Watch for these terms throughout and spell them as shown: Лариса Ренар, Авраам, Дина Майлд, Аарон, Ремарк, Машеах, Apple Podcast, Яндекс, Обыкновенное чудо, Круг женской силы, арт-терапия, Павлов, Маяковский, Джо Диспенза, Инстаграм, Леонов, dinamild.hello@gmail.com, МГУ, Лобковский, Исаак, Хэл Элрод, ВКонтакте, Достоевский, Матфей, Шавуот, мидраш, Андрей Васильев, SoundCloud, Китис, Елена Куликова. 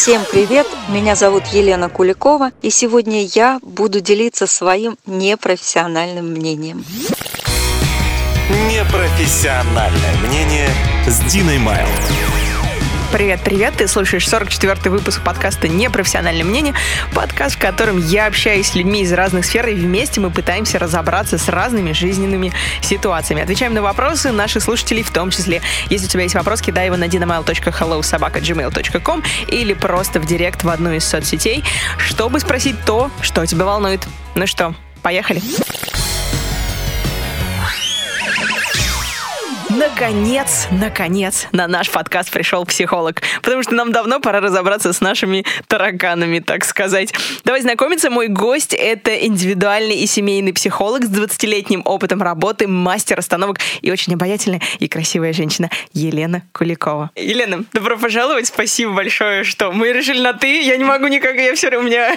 Всем привет! Меня зовут Елена Куликова, и сегодня я буду делиться своим непрофессиональным мнением. Непрофессиональное мнение с Диной Майлд. Привет-привет, ты слушаешь 44-й выпуск подкаста «Непрофессиональное мнение», подкаст, в котором я общаюсь с людьми из разных сфер, и вместе мы пытаемся разобраться с разными жизненными ситуациями. Отвечаем на вопросы наших слушателей в том числе. Если у тебя есть вопрос, кидай его на dinamild.hello@gmail.com или просто в директ в одну из соцсетей, чтобы спросить то, что тебя волнует. Ну что, поехали! Наконец, на наш подкаст пришел психолог, потому что нам давно пора разобраться с нашими тараканами, так сказать. Давай знакомиться, мой гость — это индивидуальный и семейный психолог с 20-летним опытом работы, мастер остановок и очень обаятельная и красивая женщина Елена Куликова. Елена, добро пожаловать, спасибо большое, что мы решили на «ты». Я не могу никак, я все время, у меня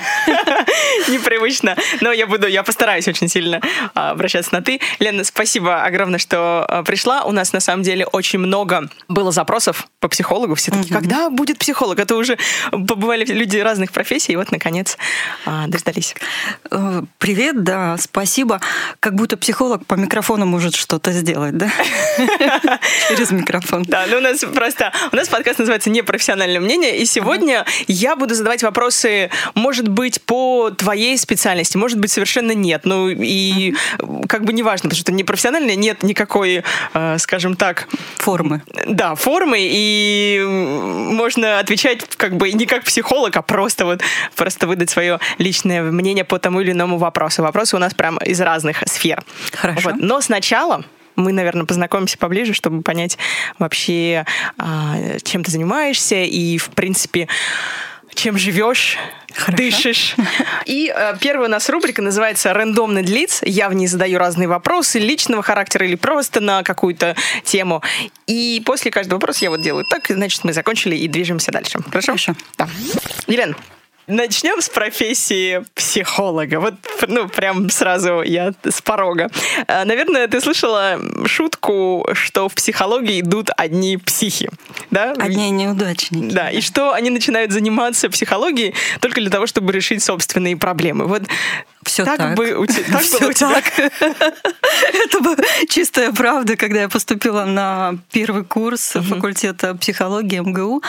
непривычно, но я постараюсь очень сильно обращаться на «ты». Лена, спасибо огромное, что пришла. У нас на самом деле очень много было запросов по психологу. Все такие, когда будет психолог? Это уже побывали люди разных профессий, и вот, наконец, дождались. Привет, да, спасибо. Как будто психолог по микрофону может что-то сделать, да? Через микрофон. Да, ну у нас подкаст называется «Непрофессиональное мнение», и сегодня я буду задавать вопросы, может быть, по твоей специальности, может быть, совершенно нет. Ну и как бы неважно, потому что непрофессиональное нет никакой, скажем так... Формы. Да, формы, и можно отвечать как бы не как психолог, а просто выдать свое личное мнение по тому или иному вопросу. Вопросы у нас прям из разных сфер. Хорошо. Вот. Но сначала мы, наверное, познакомимся поближе, чтобы понять вообще, чем ты занимаешься и, в принципе, чем живешь. Хорошо. Дышишь. И первая у нас рубрика называется «Рандомный длиц». Я в ней задаю разные вопросы личного характера или просто на какую-то тему. И после каждого вопроса я вот делаю так, значит, мы закончили и движемся дальше. Хорошо? Да. Елена, начнем с профессии психолога. Вот, ну, прям сразу я с порога. Наверное, ты слышала шутку, что в психологии идут одни психи, да? Одни неудачники. Да, и что они начинают заниматься психологией только для того, чтобы решить собственные проблемы. Вот все так бы у тебя. Так было у тебя. Это была чистая правда, когда я поступила на первый курс факультета психологии МГУ.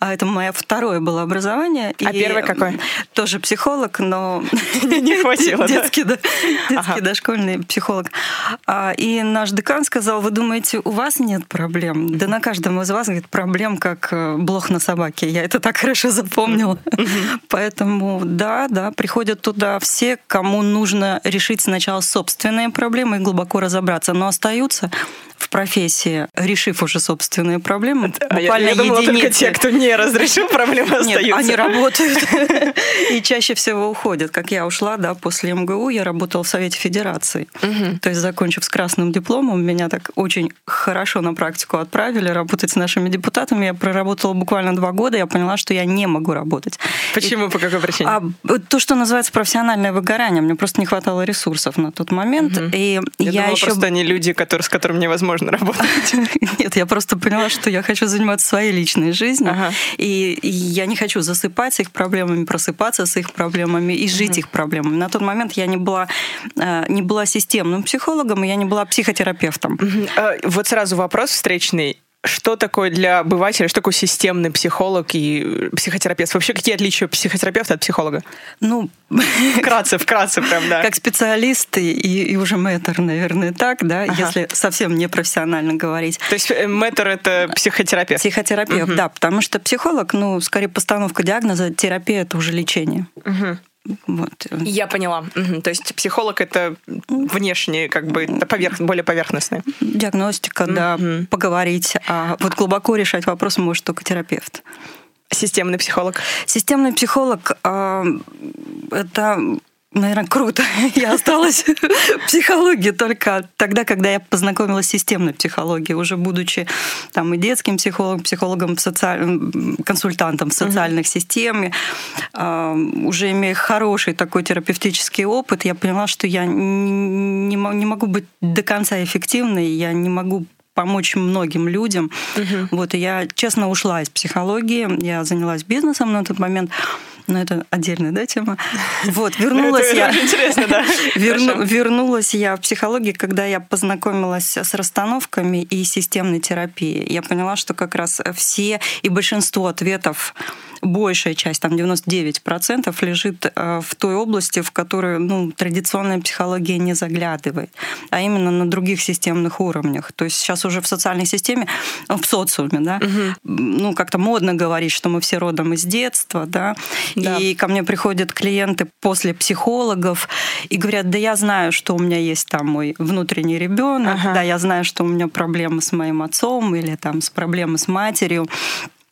Это мое второе было образование. А первое какое? Тоже психолог, но не хватило. Детский дошкольный психолог. И наш декан сказал: вы думаете, у вас нет проблем? Да на каждом из вас, говорит, проблем как блох на собаке. Я это так хорошо запомнила. Поэтому да, приходят туда все, кому нужно решить сначала собственные проблемы и глубоко разобраться, но остаются в профессии, решив уже собственные проблемы. Я думала, только те, кто не разрешил проблемы, остаются. Нет, они работают и чаще всего уходят. Как я ушла, да, после МГУ я работала в Совете Федерации. То есть, закончив с красным дипломом, меня так очень хорошо на практику отправили работать с нашими депутатами. Я проработала буквально 2 года, я поняла, что я не могу работать. Почему? По какой причине? То, что называется профессиональное выгорание. Мне просто не хватало ресурсов на тот момент. И я думала, просто они люди, с которыми невозможно работать. Нет, я просто поняла, что я хочу заниматься своей личной жизнью, и я не хочу засыпать с их проблемами, просыпаться с их проблемами и жить их проблемами. На тот момент я не была системным психологом, и я не была психотерапевтом. Вот сразу вопрос встречный. Что такое для обывателя, что такое системный психолог и психотерапевт? Вообще, какие отличия психотерапевта от психолога? Ну, вкратце прям, да. Как специалисты и уже мэтр, наверное, так, да, если совсем непрофессионально говорить. То есть мэтр — это психотерапевт? Психотерапевт, да, потому что психолог, скорее постановка диагноза, терапия — это уже лечение. Вот. Я поняла. То есть психолог — это внешне, более поверхностное. Диагностика, да, поговорить. А вот глубоко решать вопрос может только терапевт. Системный психолог? Системный психолог — это... Наверное, круто. Я осталась в психологии только тогда, когда я познакомилась с системной психологией, уже будучи и детским психологом, консультантом в социальных системах, уже имея хороший такой терапевтический опыт, я поняла, что я не могу быть до конца эффективной, я не могу помочь многим людям. Угу. Вот, и я, честно, ушла из психологии, я занялась бизнесом на тот момент. Но это отдельная, да, тема. Вот, вернулась я. Интересно, да. Вернулась я в психологию, когда я познакомилась с расстановками и системной терапией. Я поняла, что как раз все и большинство ответов, большая часть, там 99%, лежит в той области, в которую, ну, традиционная психология не заглядывает, а именно на других системных уровнях. То есть сейчас уже в социальной системе, в социуме, да, угу. ну, как-то модно говорить, что мы все родом из детства, да, да. И ко мне приходят клиенты после психологов и говорят: да я знаю, что у меня есть там мой внутренний ребенок, ага. да, я знаю, что у меня проблемы с моим отцом или там с проблемы с матерью.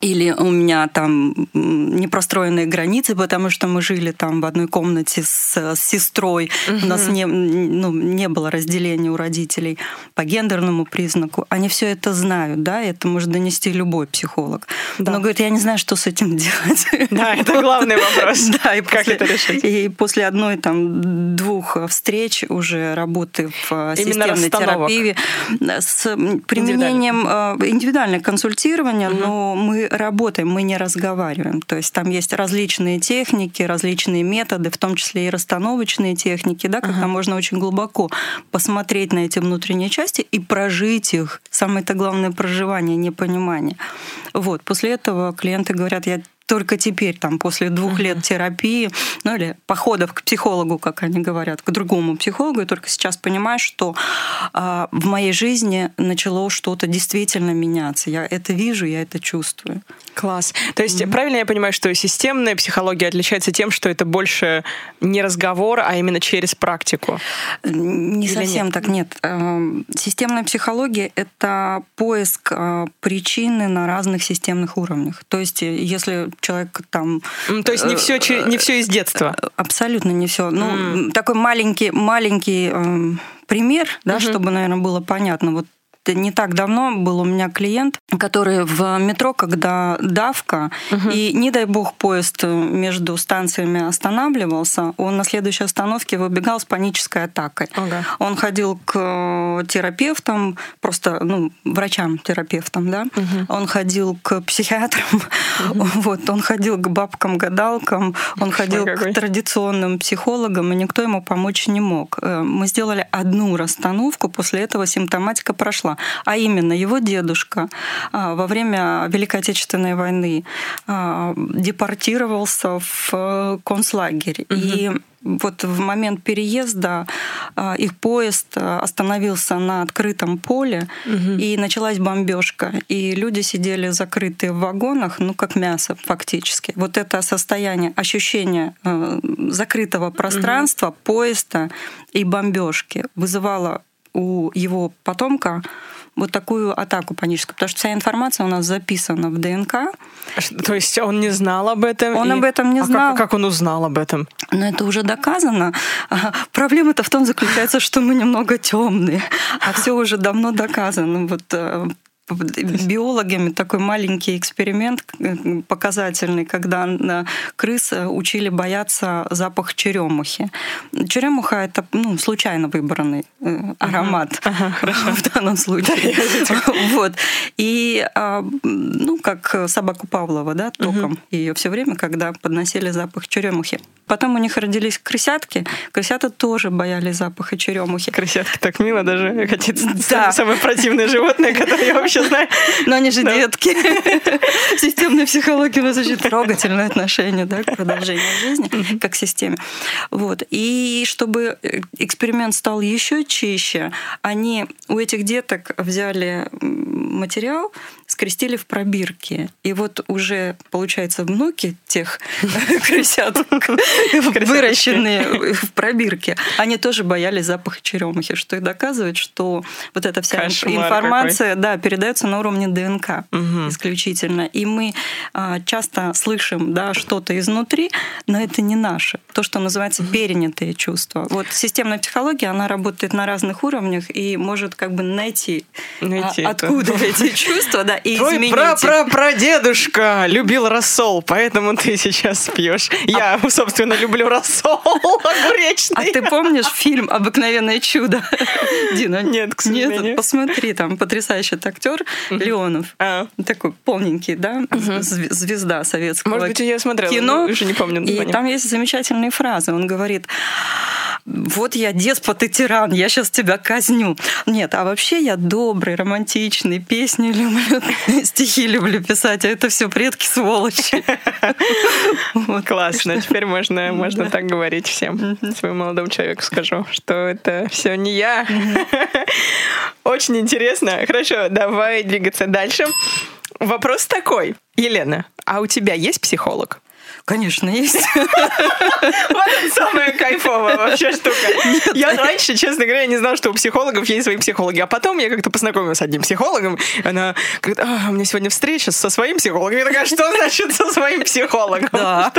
Или у меня там непростроенные границы, потому что мы жили там в одной комнате с сестрой, угу. у нас не было разделения у родителей по гендерному признаку. Они все это знают, да, это может донести любой психолог. Да. Но говорит, я не знаю, что с этим делать. Да, это главный вопрос. Да, и как это решить? И после одной там двух встреч уже работы в системной терапии с применением индивидуального консультирования, но мы работаем, мы не разговариваем. То есть там есть различные техники, различные методы, в том числе и расстановочные техники, да, когда можно очень глубоко посмотреть на эти внутренние части и прожить их. Самое-то главное — проживание, не понимание. Вот. После этого клиенты говорят: я только теперь, там, после 2 лет терапии, ну или походов к психологу, как они говорят, к другому психологу, я только сейчас понимаю, что в моей жизни начало что-то действительно меняться. Я это вижу, я это чувствую. Класс. То есть правильно я понимаю, что системная психология отличается тем, что это больше не разговор, а именно через практику? Не или совсем нет? так, нет. Системная психология — это поиск причины на разных системных уровнях. То есть если человек там... То есть не все из детства? Абсолютно не все. Ну, такой маленький пример, да, чтобы, наверное, было понятно. Вот не так давно был у меня клиент, который в метро, когда давка, и, не дай бог, поезд между станциями останавливался, он на следующей остановке выбегал с панической атакой. Ага. Он ходил к терапевтам, просто, ну, врачам-терапевтам, да, он ходил к психиатрам, вот, он ходил к бабкам-гадалкам, он ходил к традиционным психологам, и никто ему помочь не мог. Мы сделали одну расстановку, после этого симптоматика прошла. А именно, его дедушка во время Великой Отечественной войны депортировался в концлагерь. И вот в момент переезда их поезд остановился на открытом поле, и началась бомбежка. И люди сидели закрытые в вагонах, ну, как мясо фактически. Вот это состояние, ощущение закрытого пространства, поезда и бомбежки вызывало у его потомка вот такую атаку паническую, потому что вся информация у нас записана в ДНК. То есть он не знал об этом? Он об этом не знал. А как он узнал об этом? Но это уже доказано. Проблема-то в том заключается, что мы немного темные, а все уже давно доказано. Вот биологами такой маленький эксперимент показательный, когда крыс учили бояться запах черемухи. Черемуха — это, ну, случайно выбранный аромат в данном случае. Вот. И, ну, как собаку Павлова, да, током ее все время, когда подносили запах черемухи. Потом у них родились крысятки. Крысята тоже боялись запаха черемухи. Крысятки так мило даже. Да. Самое противное животное, которое я вообще знаю. Но они же детки. Системная психология у нас очень трогательное отношение, да, к продолжению жизни, как к системе. Вот. И чтобы эксперимент стал еще чище, они у этих деток взяли материал, скрестили в пробирки. И вот уже, получается, внуки тех крысят, выращенные в пробирке, они тоже боялись запаха черемухи, что и доказывает, что вот эта вся информация, да, передается на уровне ДНК исключительно. И мы часто слышим, да, что-то изнутри, но это не наше. То, что называется перенятые чувства. Вот системная психология, она работает на разных уровнях и может как бы найти откуда эти чувства, да, и изменить. Твой прадедушка любил рассол, поэтому ты ты сейчас пьешь? Я, собственно, люблю рассол огуречный. А ты помнишь фильм «Обыкновенное чудо»? Дина? Нет, к сожалению. Нет, посмотри, там потрясающий актер Леонов. Такой полненький, да? Звезда советского кино. Может быть, я смотрела, но уже не помню. И там есть замечательные фразы. Он говорит: вот я деспот и тиран, я сейчас тебя казню. Нет, а вообще я добрый, романтичный, песни люблю, стихи люблю писать, а это все предки сволочи. Классно, теперь можно так говорить всем. Своему молодому человеку скажу, что это все не я. Очень интересно. Хорошо, давай двигаться дальше. Вопрос такой. Елена, а у тебя есть психолог? Конечно, есть. Вот это самая кайфовая вообще штука. Я раньше, честно говоря, не знала, что у психологов есть свои психологи. А потом я как-то познакомилась с одним психологом. Она говорит: у меня сегодня встреча со своим психологом. Я такая: что значит со своим психологом? Да.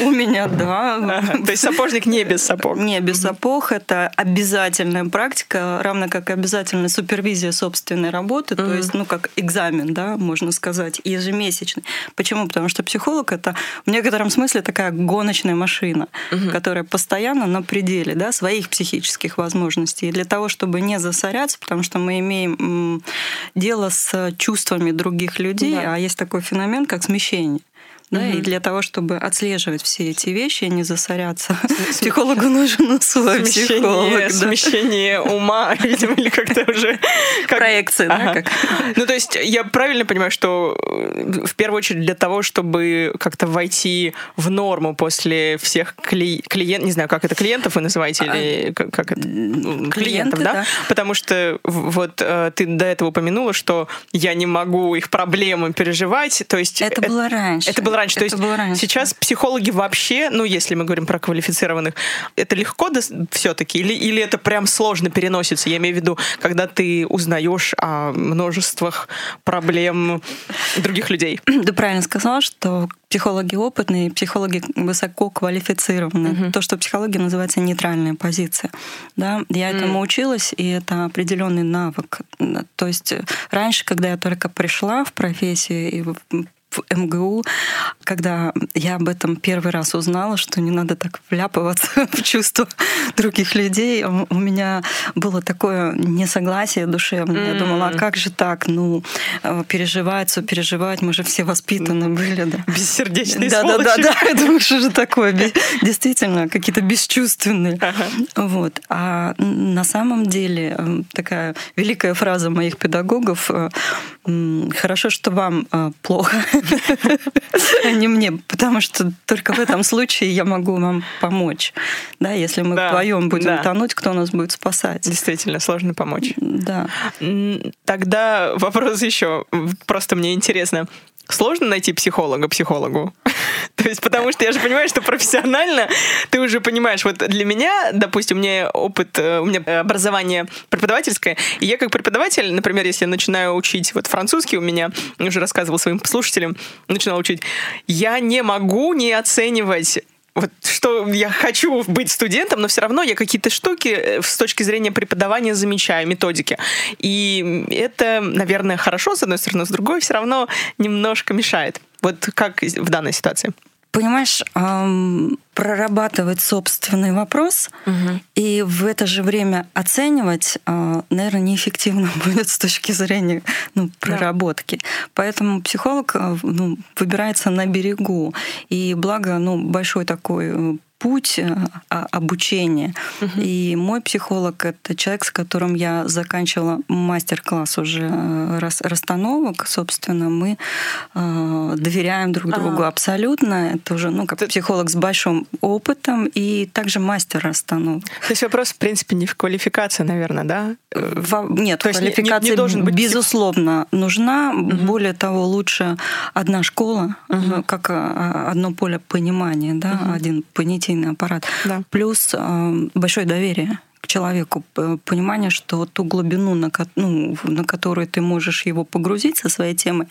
У меня, да. То есть сапожник не без сапог. Не без сапог. Это обязательная практика, равно как и обязательная супервизия собственной работы. То есть, как экзамен, да, можно сказать, ежемесячный. Почему? Потому что психолог — это в некотором смысле такая гоночная машина, которая постоянно на пределе, да, своих психических возможностей. И для того, чтобы не засоряться, потому что мы имеем дело с чувствами других людей, а есть такой феномен, как смещение. Да, и для того, чтобы отслеживать все эти вещи и не засоряться, психологу нужен свой психолог. Да. Смещение ума, видимо, или как-то уже... Проекция, да? Ну, то есть я правильно понимаю, что в первую очередь для того, чтобы как-то войти в норму после всех клиентов, не знаю, как это, клиентов вы называете, или как это? Клиентов, да? Потому что вот ты до этого упомянула, что я не могу их проблемы переживать, то есть... Это было раньше. То есть сейчас психологи вообще, ну, если мы говорим про квалифицированных, это легко все-таки? Или это прям сложно переносится? Я имею в виду, когда ты узнаешь о множествах проблем других людей. Ты правильно сказала, что психологи опытные, психологи высококвалифицированные. То, что в психологии называется нейтральная позиция. Да? Я этому училась, и это определенный навык. То есть раньше, когда я только пришла в профессию и в МГУ, когда я об этом первый раз узнала, что не надо так вляпываться в чувства других людей, у меня было такое несогласие душевное. Я думала: а как же так? Ну, переживать, мы же все воспитаны были. Да. Бессердечные сволочи. Да. Я думаю, что же такое? Действительно, какие-то бесчувственные. Вот. А на самом деле такая великая фраза моих педагогов: хорошо, что вам плохо, а не мне, потому что только в этом случае я могу вам помочь. Да, если мы вдвоем будем тонуть, кто нас будет спасать? Действительно, сложно помочь. Да. Тогда вопрос еще. Просто мне интересно. Сложно найти психолога психологу? То есть, потому что я же понимаю, что профессионально ты уже понимаешь. Вот для меня, допустим, у меня образование преподавательское, и я как преподаватель, например, если я начинаю учить, вот французский у меня, я уже рассказывала своим слушателям, начинала учить, я не могу не оценивать... Вот что я хочу быть студентом, но все равно я какие-то штуки с точки зрения преподавания замечаю, методики. И это, наверное, хорошо, с одной стороны, с другой все равно немножко мешает. Вот как в данной ситуации? Понимаешь, прорабатывать собственный вопрос и в это же время оценивать, наверное, неэффективно будет с точки зрения проработки. Поэтому психолог выбирается на берегу. И благо, большой такой путь обучения. И мой психолог — это человек, с которым я заканчивала мастер-класс уже расстановок. Собственно, мы доверяем друг другу абсолютно. Это уже, как психолог с большим опытом и также мастер расстановок. То есть вопрос, в принципе, не в квалификации, наверное, да? Нет, то квалификация, не безусловно, нужна. Более того, лучше одна школа, как одно поле понимания, да, один понятийный аппарат. Да. Плюс большое доверие к человеку, понимание, что ту глубину, на которую ты можешь его погрузить со своей темой,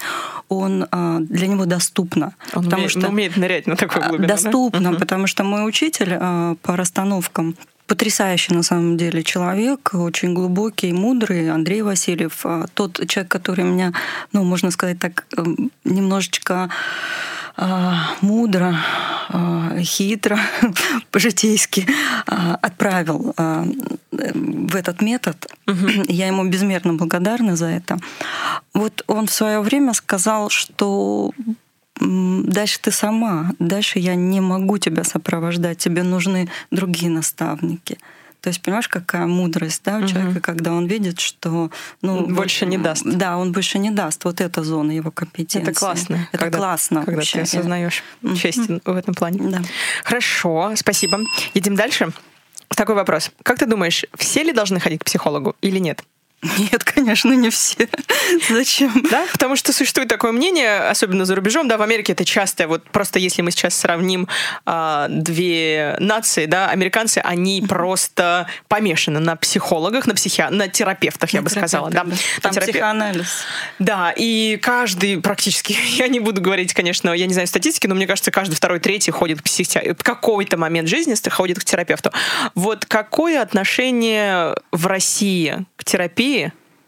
он для него доступно. Он умеет нырять на такую глубину. Доступно, да? Потому что мой учитель по расстановкам, потрясающий на самом деле человек, очень глубокий, мудрый, Андрей Васильев. Тот человек, который меня, можно сказать так, немножечко мудро, хитро, по-житейски отправил в этот метод. Я ему безмерно благодарна за это. Вот он в свое время сказал, что дальше ты сама, дальше я не могу тебя сопровождать, тебе нужны другие наставники. То есть, понимаешь, какая мудрость, да, у человека, когда он видит, что... больше не даст. Да, он больше не даст. Вот эта зона его компетенции. Это классно. Это классно. Когда вообще ты осознаешь честен в этом плане. Да. Хорошо, спасибо. Едем дальше. Такой вопрос. Как ты думаешь, все ли должны ходить к психологу или нет? Нет, конечно, не все. Зачем? Да, потому что существует такое мнение, особенно за рубежом, да, в Америке это часто, вот просто если мы сейчас сравним две нации, да, американцы, они просто помешаны на психологах, на терапевтах, я бы сказала. Да. Там психоанализ. Да, и каждый практически, я не буду говорить, конечно, я не знаю статистики, но мне кажется, каждый второй, третий ходит к психиатру, в какой-то момент жизни ходит к терапевту. Вот какое отношение в России к терапии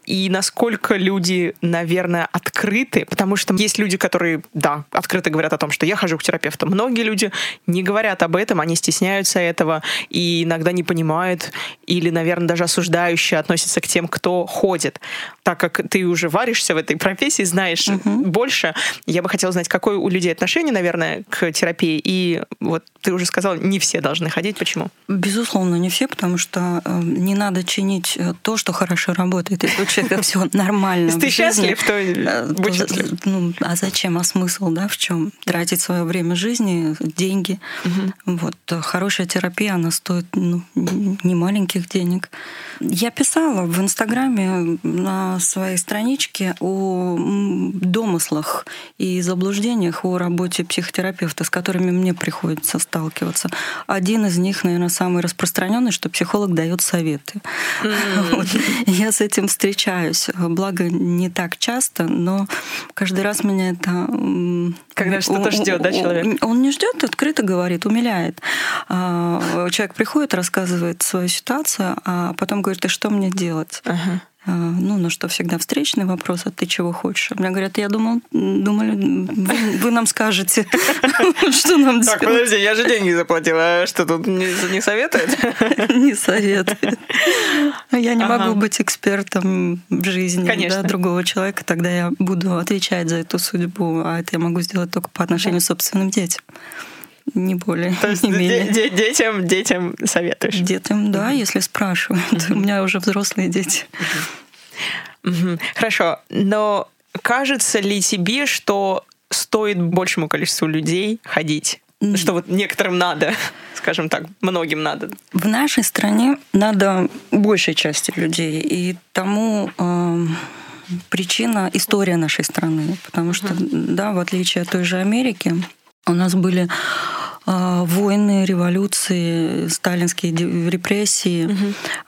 и насколько люди, наверное, открыты, потому что есть люди, которые, да, открыто говорят о том, что я хожу к терапевту. Многие люди не говорят об этом, они стесняются этого и иногда не понимают или, наверное, даже осуждающе относятся к тем, кто ходит. Так как ты уже варишься в этой профессии, знаешь больше, я бы хотела знать, какое у людей отношение, наверное, к терапии. И вот ты уже сказала, не все должны ходить. Почему? Безусловно, не все, потому что не надо чинить то, что хорошо работает. Если у человека все нормально. Если ты счастлив, то будь счастлив. А зачем? А смысл, да, в чем? Тратить свое время жизни, деньги. Вот. Хорошая терапия, она стоит не маленьких денег. Я писала в Инстаграме на своей страничке о домыслах и заблуждениях о работе психотерапевта, с которыми мне приходится сталкиваться. Один из них, наверное, самый распространенный, что психолог дает советы. Я с этим встречаюсь. Благо, не так часто, но каждый раз меня это... Когда что-то ждет, да, человек? Он не ждет, открыто говорит, умиляет. Человек приходит, рассказывает свою ситуацию, а потом говорит, и что мне делать? На что всегда встречный вопрос, а ты чего хочешь? Мне говорят, я думали, вы нам скажете, что нам делать. Так, подожди, я же деньги заплатила, а что, тут не советует? Не советует. Я не могу быть экспертом в жизни другого человека, тогда я буду отвечать за эту судьбу, а это я могу сделать только по отношению к собственным детям. Не более, не менее. Детям советуешь? Детям, да, если спрашивают. У меня уже взрослые дети. Хорошо, но кажется ли тебе, что стоит большему количеству людей ходить? Что вот некоторым надо, скажем так, многим надо? В нашей стране надо большей части людей, и тому... причина — история нашей страны. Потому что, да, в отличие от той же Америки, у нас были войны, революции, сталинские репрессии,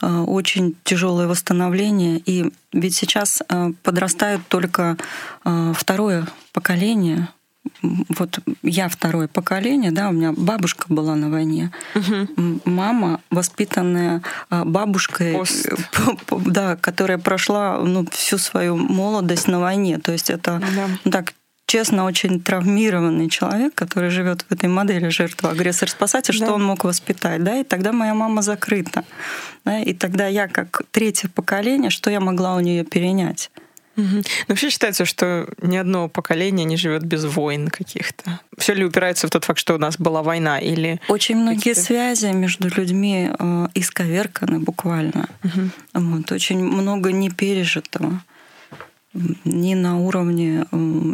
очень тяжелое восстановление. И ведь сейчас подрастает только второе поколение. Вот я второе поколение, да, у меня бабушка была на войне, мама, воспитанная бабушкой, да, которая прошла всю свою молодость на войне. То есть это так... Честно, очень травмированный человек, который живет в этой модели жертва, агрессор, спасатель, что он мог воспитать, да, и тогда моя мама закрыта, да? И тогда я как третье поколение, что я могла у нее перенять? Вообще считается, что ни одно поколение не живет без войн каких-то. Все ли упирается в тот факт, что у нас была война? Или очень многие связи между людьми исковерканы буквально. Вот, очень много непережитого. Ни на уровне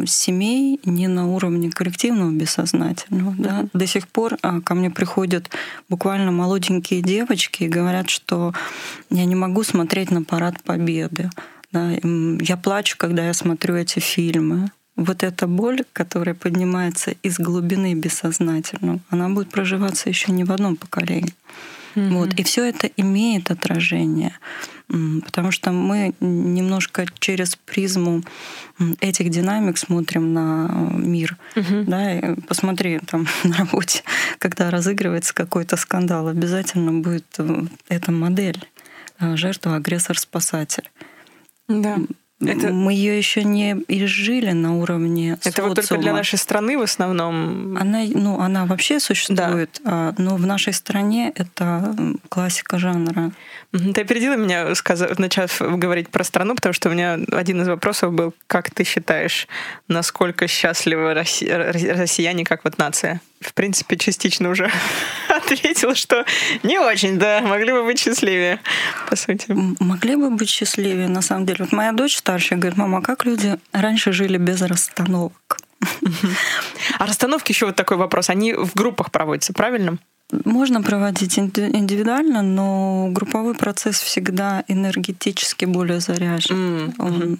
семей, ни на уровне коллективного бессознательного. Да? До сих пор ко мне приходят буквально молоденькие девочки и говорят, что я не могу смотреть на Парад Победы. Да? Я плачу, когда я смотрю эти фильмы. Вот эта боль, которая поднимается из глубины бессознательного, она будет проживаться еще не в одном поколении. Вот. И все это имеет отражение, потому что мы немножко через призму этих динамик смотрим на мир. Да? И посмотри там на работе, когда разыгрывается какой-то скандал, обязательно будет эта модель жертва, агрессор, спасатель. Да. Это... Мы ее еще не изжили на уровне социума. Это вот только для нашей страны в основном? Она вообще существует, да. Но в нашей стране это классика жанра. Ты опередила меня, начав говорить про страну, потому что у меня один из вопросов был, как ты считаешь, насколько счастливы россияне как вот нация? В принципе, частично уже ответила, что не очень, да, могли бы быть счастливее, по сути. Могли бы быть счастливее, на самом деле. Вот моя дочь старшая говорит: мама, как люди раньше жили без расстановок? А расстановки еще вот такой вопрос. Они в группах проводятся, правильно? Можно проводить индивидуально, но групповой процесс всегда энергетически более заряжен. Он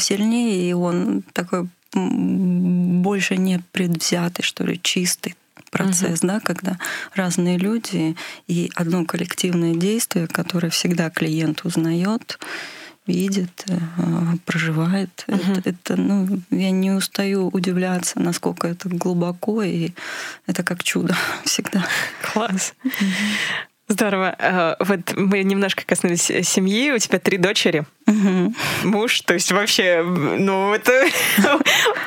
сильнее, и он такой больше не предвзятый, что ли, чистый процесс, да, когда разные люди и одно коллективное действие, которое всегда клиент узнает, видит, проживает. Это, я не устаю удивляться, насколько это глубоко, и это как чудо всегда. Класс. Здорово. Вот мы немножко коснулись семьи. У тебя 3 дочери, муж, то есть вообще, это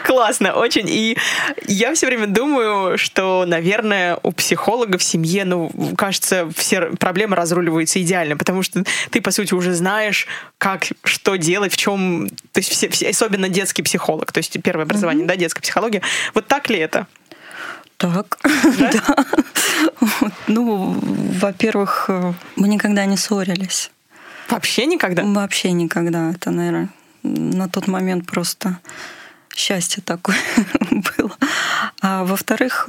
классно очень. И я все время думаю, что, наверное, у психолога в семье, кажется, все проблемы разруливаются идеально, потому что ты, по сути, уже знаешь, как, что делать, в чем, то есть особенно детский психолог, то есть первое образование, да, детская психология. Вот так ли это? Так, да. Да. Во-первых, мы никогда не ссорились. Вообще никогда? Вообще никогда. Это, наверное, на тот момент просто счастье такое было. А во-вторых,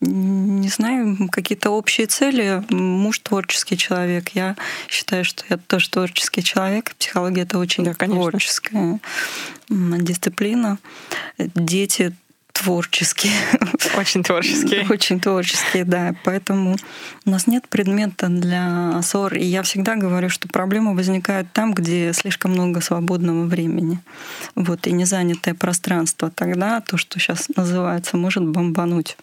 не знаю, какие-то общие цели. Муж творческий человек. Я считаю, что я тоже творческий человек. Психология — это очень творческая дисциплина. Дети творческие. Очень творческие. Очень творческие, да. Поэтому у нас нет предмета для ссор. И я всегда говорю, что проблемы возникают там, где слишком много свободного времени. И незанятое пространство. Тогда то, что сейчас называется, может бомбануть.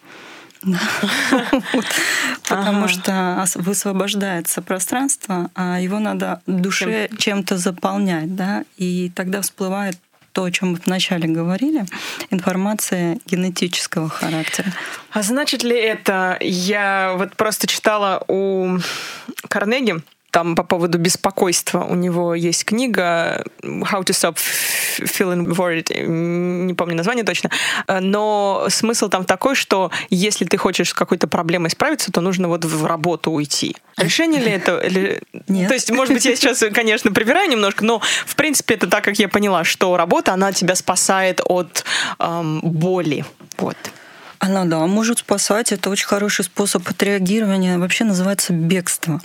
Потому что высвобождается пространство, а его надо душе чем-то заполнять. И тогда всплывает то, о чем мы вначале говорили, информация генетического характера. А значит ли это, я вот просто читала у Карнеги, там по поводу беспокойства у него есть книга «How to Stop Feeling Worried», не помню название точно, но смысл там такой, что если ты хочешь с какой-то проблемой справиться, то нужно в работу уйти. Решение ли это? Нет. То есть, может быть, я сейчас, конечно, прибираю немножко, но, в принципе, это так, как я поняла, что работа, она тебя спасает от боли. Вот. Она, да, может спасать. Это очень хороший способ отреагирования. Вообще называется бегство.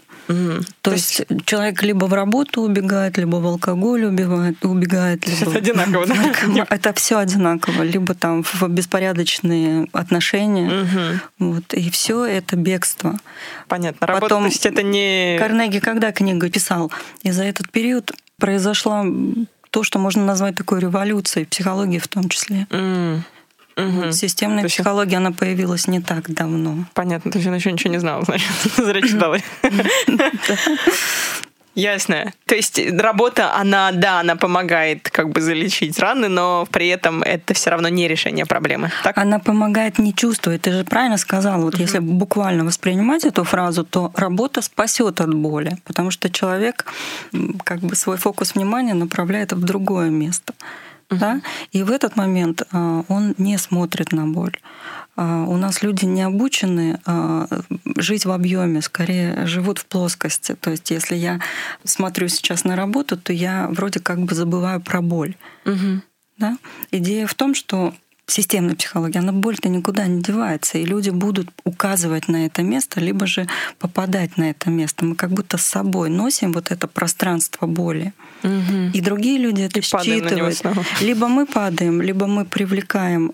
То есть человек либо в работу убегает, либо в алкоголь убегает. Это одинаково, да? Это все одинаково. Либо там в беспорядочные отношения. И все это бегство. Понятно. Работа, потом, то есть это не... Карнеги когда книгу писал? И за этот период произошла то, что можно назвать такой революцией, психологии в том числе. Системная психология, она появилась не так давно. Понятно, то есть она еще ничего не знала, значит, зря читала. Ясно. То есть работа, она помогает залечить раны, но при этом это все равно не решение проблемы. Так? Она помогает не чувствовать. Ты же правильно сказала, если буквально воспринимать эту фразу, то работа спасет от боли, потому что человек свой фокус внимания направляет в другое место. Да? И в этот момент он не смотрит на боль. У нас люди не обучены жить в объеме, скорее живут в плоскости. То есть, если я смотрю сейчас на работу, то я вроде как бы забываю про боль. Да? Идея в том, что системная психология, она боль-то никуда не девается, и люди будут указывать на это место, либо же попадать на это место. Мы как будто с собой носим это пространство боли. И другие люди это считывают. Либо мы падаем, либо мы привлекаем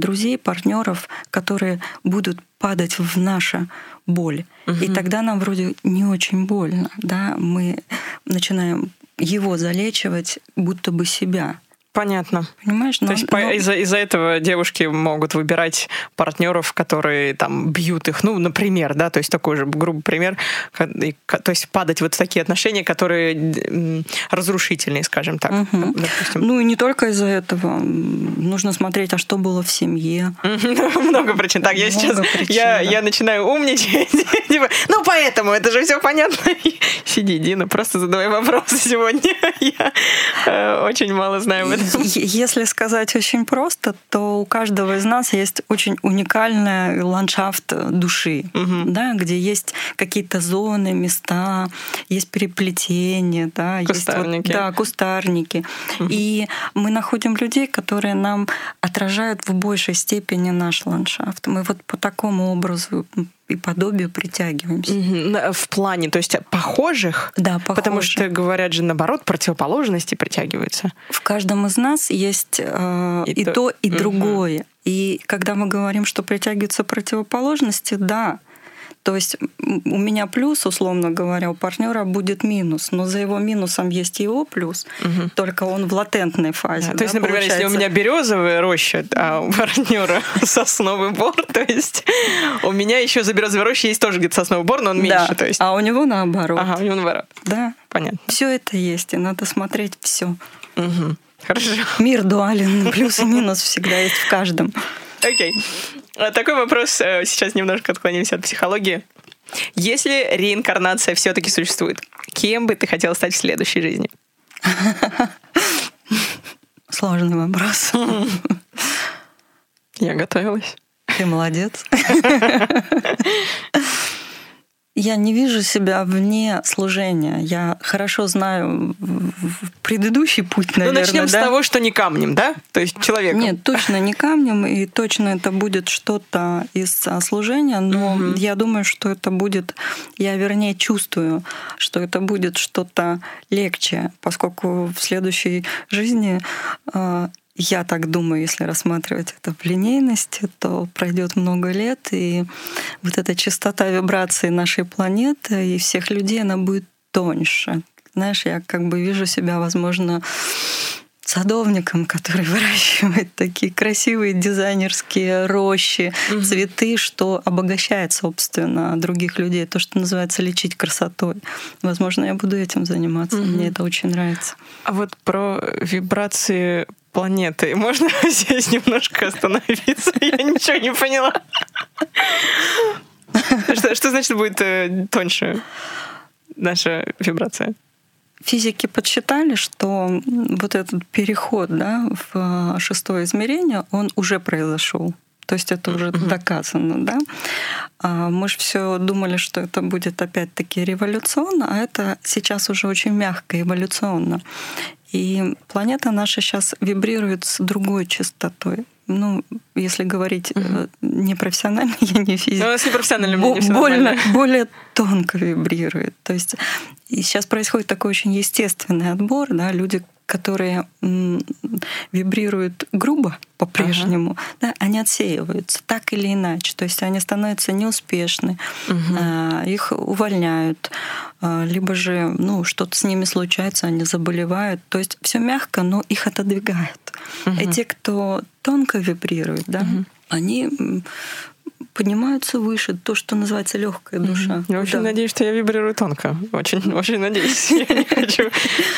друзей, партнеров, которые будут падать в нашу боль. И тогда нам вроде не очень больно. Да? Мы начинаем его залечивать, будто бы себя. Понятно. Понимаешь? То есть из-за этого девушки могут выбирать партнеров, которые там бьют их, ну, например, да, то есть такой же грубый пример, то есть падать вот в такие отношения, которые разрушительные, скажем так. Угу. Допустим. Ну и не только из-за этого. Нужно смотреть, а что было в семье. Много причин. Так, я сейчас начинаю умничать. Ну, поэтому, это же все понятно. Сиди, Дина, просто задавай вопросы сегодня. Я очень мало знаю. Если сказать очень просто, то у каждого из нас есть очень уникальный ландшафт души, угу. да, где есть какие-то зоны, места, есть переплетения, да, кустарники. Есть вот, да, кустарники. Угу. И мы находим людей, которые нам отражают в большей степени наш ландшафт. Мы вот по такому образу и подобию притягиваемся. Угу. В плане, то есть похожих? Да, похожих. Потому что, говорят же, наоборот, противоположности притягиваются. В каждом из нас есть и то, и другое. Угу. И когда мы говорим, что притягиваются противоположности, да, то есть у меня плюс, условно говоря, у партнера будет минус, но за его минусом есть его плюс, угу. только он в латентной фазе. Да, да, то есть, например, получается... если у меня березовая роща, а у партнера сосновый бор, то есть у меня еще за березовой рощей есть тоже сосновый бор, но он меньше. Да. То есть... А у него наоборот. Ага, у него наоборот. Да. Понятно. Все это есть, и надо смотреть все. Угу. Хорошо. Мир дуален, плюс и минус всегда есть в каждом. Окей. Такой вопрос. Сейчас немножко отклонимся от психологии. Если реинкарнация все-таки существует, кем бы ты хотела стать в следующей жизни? Сложный вопрос. Я готовилась. Ты молодец. Я не вижу себя вне служения. Я хорошо знаю предыдущий путь, наверное. Ну, начнем с того, что не камнем, да? То есть человеком. Нет, точно не камнем, и точно это будет что-то из служения, но угу. я думаю, что это будет... Я, вернее, чувствую, что это будет что-то легче, поскольку в следующей жизни... Я так думаю, если рассматривать это в линейности, то пройдет много лет, и вот эта частота вибраций нашей планеты и всех людей, она будет тоньше. Знаешь, я как бы вижу себя, возможно, садовником, который выращивает такие красивые дизайнерские рощи, mm-hmm. цветы, что обогащает, собственно, других людей. То, что называется лечить красотой. Возможно, я буду этим заниматься. Mm-hmm. Мне это очень нравится. А вот про вибрации... планеты. Можно здесь немножко остановиться? Я ничего не поняла. Что значит будет тоньше наша вибрация? Физики подсчитали, что вот этот переход, да, в шестое измерение, он уже произошел. То есть это уже доказано, да? А мы же все думали, что это будет опять-таки революционно, а это сейчас уже очень мягко, эволюционно. И планета наша сейчас вибрирует с другой частотой. Ну, если говорить непрофессионально, я не физик. Ну, с непрофессиональным мне все нормально. Более тонко вибрирует. То есть сейчас происходит такой очень естественный отбор, да, люди, которые вибрируют грубо по-прежнему, ага. да, они отсеиваются так или иначе. То есть они становятся неуспешны, угу. их увольняют, либо же ну, что-то с ними случается, они заболевают. То есть все мягко, но их отодвигают. Угу. И те, кто тонко вибрирует, да, угу. они... поднимаются выше, то, что называется легкая душа. Я очень надеюсь, что я вибрирую тонко. Очень, очень надеюсь. Я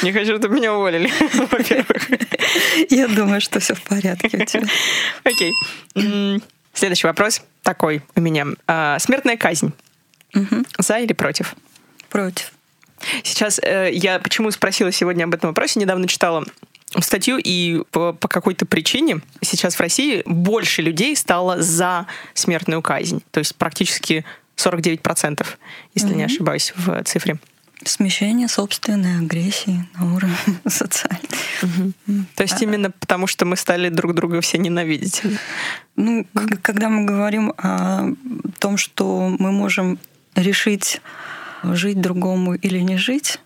не хочу, чтобы меня уволили, во-первых. Я думаю, что все в порядке у тебя. Окей. Следующий вопрос такой у меня. Смертная казнь. За или против? Против. Сейчас я почему спросила сегодня об этом вопросе, недавно читала статью, и по какой-то причине сейчас в России больше людей стало за смертную казнь. То есть практически 49%, если не ошибаюсь в цифре. Смещение собственной агрессии на уровне социальной. Угу. То есть именно потому, что мы стали друг друга все ненавидеть. Ну, когда мы говорим о том, что мы можем решить, жить другому или не жить...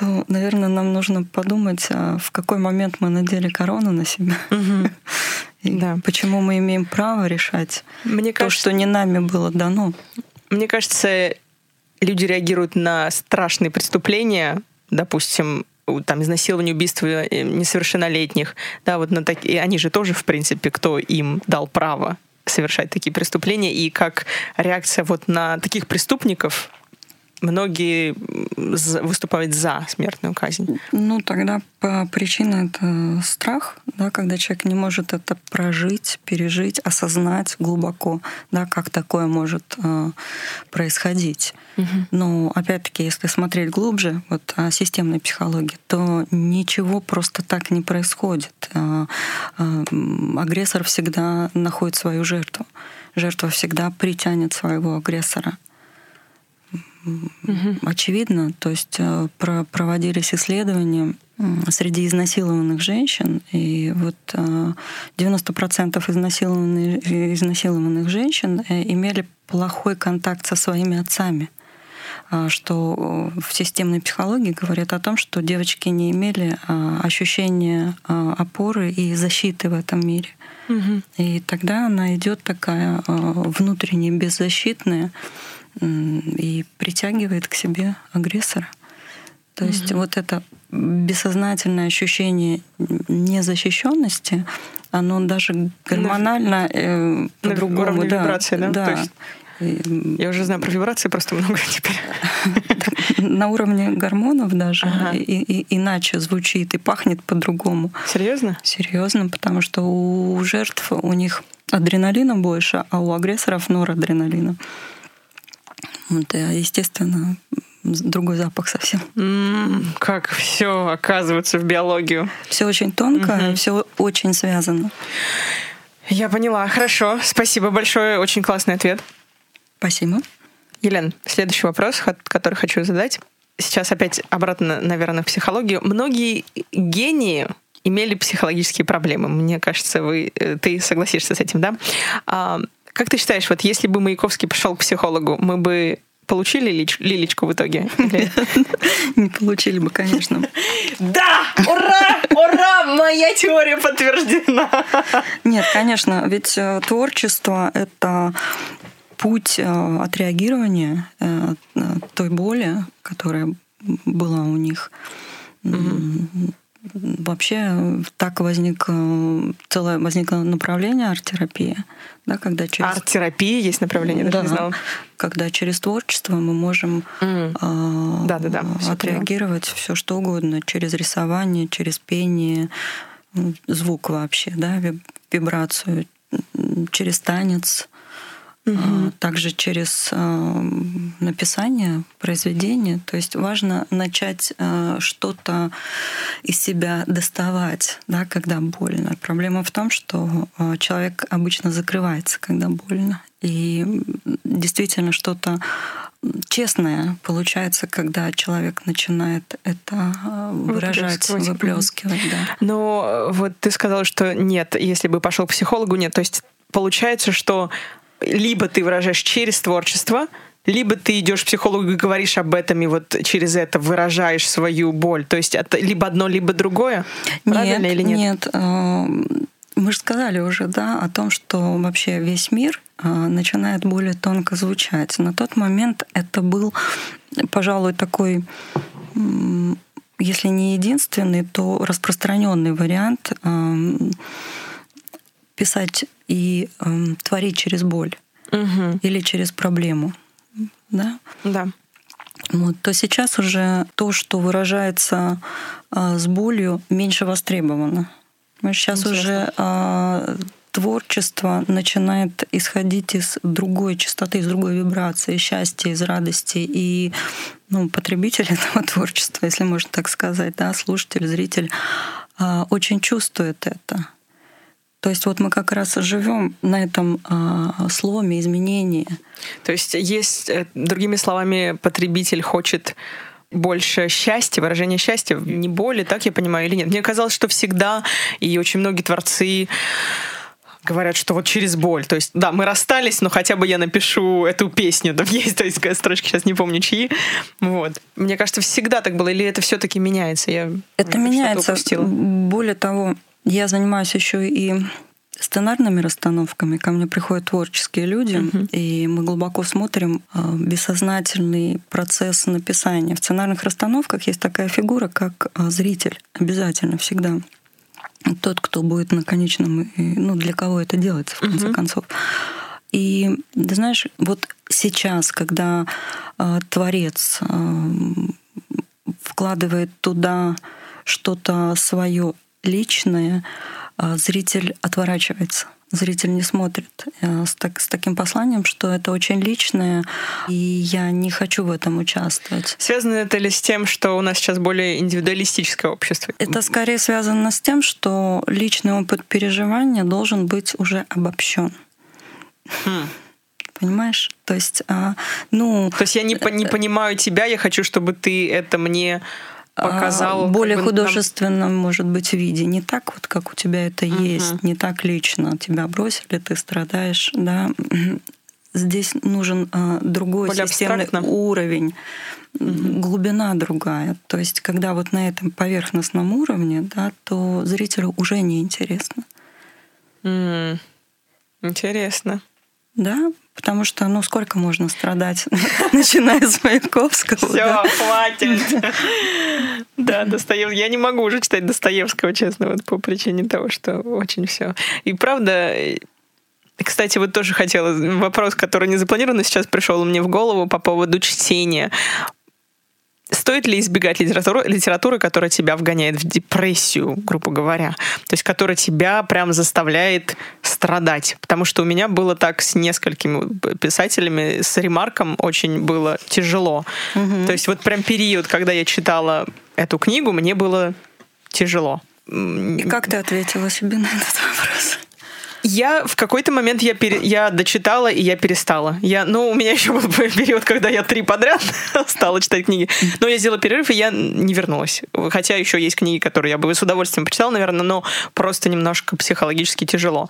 то, наверное, нам нужно подумать, а в какой момент мы надели корону на себя. Угу. И да. Почему мы имеем право решать что не нами было дано. Мне кажется, люди реагируют на страшные преступления, допустим, там, изнасилования, убийства несовершеннолетних, да, вот на такие, они же тоже, в принципе, кто им дал право совершать такие преступления, и как реакция вот на таких преступников многие выступают за смертную казнь. Ну, тогда причина — это страх, да, когда человек не может это прожить, пережить, осознать глубоко, да, как такое может происходить. Угу. Но, опять-таки, если смотреть глубже, вот о системной психологии, то ничего просто так не происходит. Агрессор всегда находит свою жертву. Жертва всегда притянет своего агрессора. Очевидно, то есть проводились исследования среди изнасилованных женщин, и вот 90% изнасилованных женщин имели плохой контакт со своими отцами, что в системной психологии говорят о том, что девочки не имели ощущения опоры и защиты в этом мире. Угу. И тогда она идет такая внутренне беззащитная, и притягивает к себе агрессора. То есть вот это бессознательное ощущение незащищенности, оно даже гормонально по-другому. Да, вибрации, да? Да. То есть, я уже знаю про вибрации, просто много теперь. На уровне гормонов даже иначе звучит и пахнет по-другому. Серьезно? Серьезно, потому что у жертв у них адреналина больше, а у агрессоров норадреналина. Вот, естественно, другой запах совсем. Как все оказывается в биологию. Все очень тонко, все очень связано. Я поняла. Хорошо. Спасибо большое. Очень классный ответ. Спасибо. Елена, следующий вопрос, который хочу задать. Сейчас опять обратно, наверное, в психологию. Многие гении имели психологические проблемы. Мне кажется, ты согласишься с этим, да? Как ты считаешь, вот если бы Маяковский пошел к психологу, мы бы получили Лилечку в итоге? Не получили бы, конечно. Да! Ура! Ура! Моя теория подтверждена! Нет, конечно, ведь творчество — это путь отреагирования той боли, которая была у них. Вообще так возникло направление арт-терапии. Да, арт-терапии есть направление, я даже не знала. Когда через творчество мы можем отреагировать все что угодно. Через рисование, через пение, звук вообще, да, вибрацию, через танец. Также через написание, произведение. То есть важно начать что-то из себя доставать, да, когда больно. Проблема в том, что человек обычно закрывается, когда больно. И действительно что-то честное получается, когда человек начинает это выражать, выплескивать. Да. Но вот ты сказала, что нет, если бы пошел к психологу, нет. То есть получается, что либо ты выражаешь через творчество, либо ты идешь к психологу и говоришь об этом, и вот через это выражаешь свою боль. То есть это либо одно, либо другое? Правильно или нет? Нет. Мы же сказали уже, да, о том, что вообще весь мир начинает более тонко звучать. На тот момент это был, пожалуй, такой, если не единственный, то распространенный вариант писать и творить через боль или через проблему. Да? Да. Вот, то сейчас уже то, что выражается с болью, меньше востребовано. Сейчас уже творчество начинает исходить из другой частоты, из другой вибрации, из счастья, из радости. И потребитель этого творчества, если можно так сказать, да, слушатель, зритель, очень чувствует это. То есть вот мы как раз живем на этом сломе изменений. То есть другими словами, потребитель хочет больше счастья, выражения счастья, не боли, так я понимаю, или нет? Мне казалось, что всегда, и очень многие творцы говорят, что вот через боль. То есть, да, мы расстались, но хотя бы я напишу эту песню. Там есть, то есть строчки, сейчас не помню чьи. Вот. Мне кажется, всегда так было. Или это все-таки меняется? Это меняется. Более того, я занимаюсь еще и сценарными расстановками ко мне приходят творческие люди, и мы глубоко смотрим бессознательный процесс написания. В сценарных расстановках есть такая фигура, как зритель, обязательно всегда. Тот, кто будет на конечном, ну, для кого это делается, в конце концов. И, ты знаешь, вот сейчас, когда творец вкладывает туда что-то свое личное, зритель отворачивается, зритель не смотрит с таким посланием, что это очень личное, и я не хочу в этом участвовать. Связано это ли с тем, что у нас сейчас более индивидуалистическое общество? Это скорее связано с тем, что личный опыт переживания должен быть уже обобщен. Понимаешь? То есть, я не понимаю тебя, я хочу, чтобы ты это мне... показал более художественном, может быть, виде. Не так вот, как у тебя это есть, не так лично. Тебя бросили, ты страдаешь, да. Здесь нужен другой более системный уровень, глубина другая. То есть, когда вот на этом поверхностном уровне, да, то зрителю уже неинтересно. Интересно. Да, потому что, ну, сколько можно страдать, начиная с Маяковского? Все, хватит. Да, Достоевский. Я не могу уже читать Достоевского, честно, вот по причине того, что очень все. И правда, кстати, вот тоже хотела вопрос, который не запланирован, сейчас пришел мне в голову по поводу чтения. Стоит ли избегать литературы, которая тебя вгоняет в депрессию, грубо говоря? То есть, которая тебя прям заставляет страдать? Потому что у меня было так с несколькими писателями, с Ремарком очень было тяжело. То есть, вот прям период, когда я читала эту книгу, мне было тяжело. И как ты ответила себе на этот вопрос? Я в какой-то момент я дочитала, и я перестала. У меня еще был период, когда я 3 подряд стала читать книги. Но я сделала перерыв, и я не вернулась. Хотя еще есть книги, которые я бы с удовольствием прочитала, наверное, но просто немножко психологически тяжело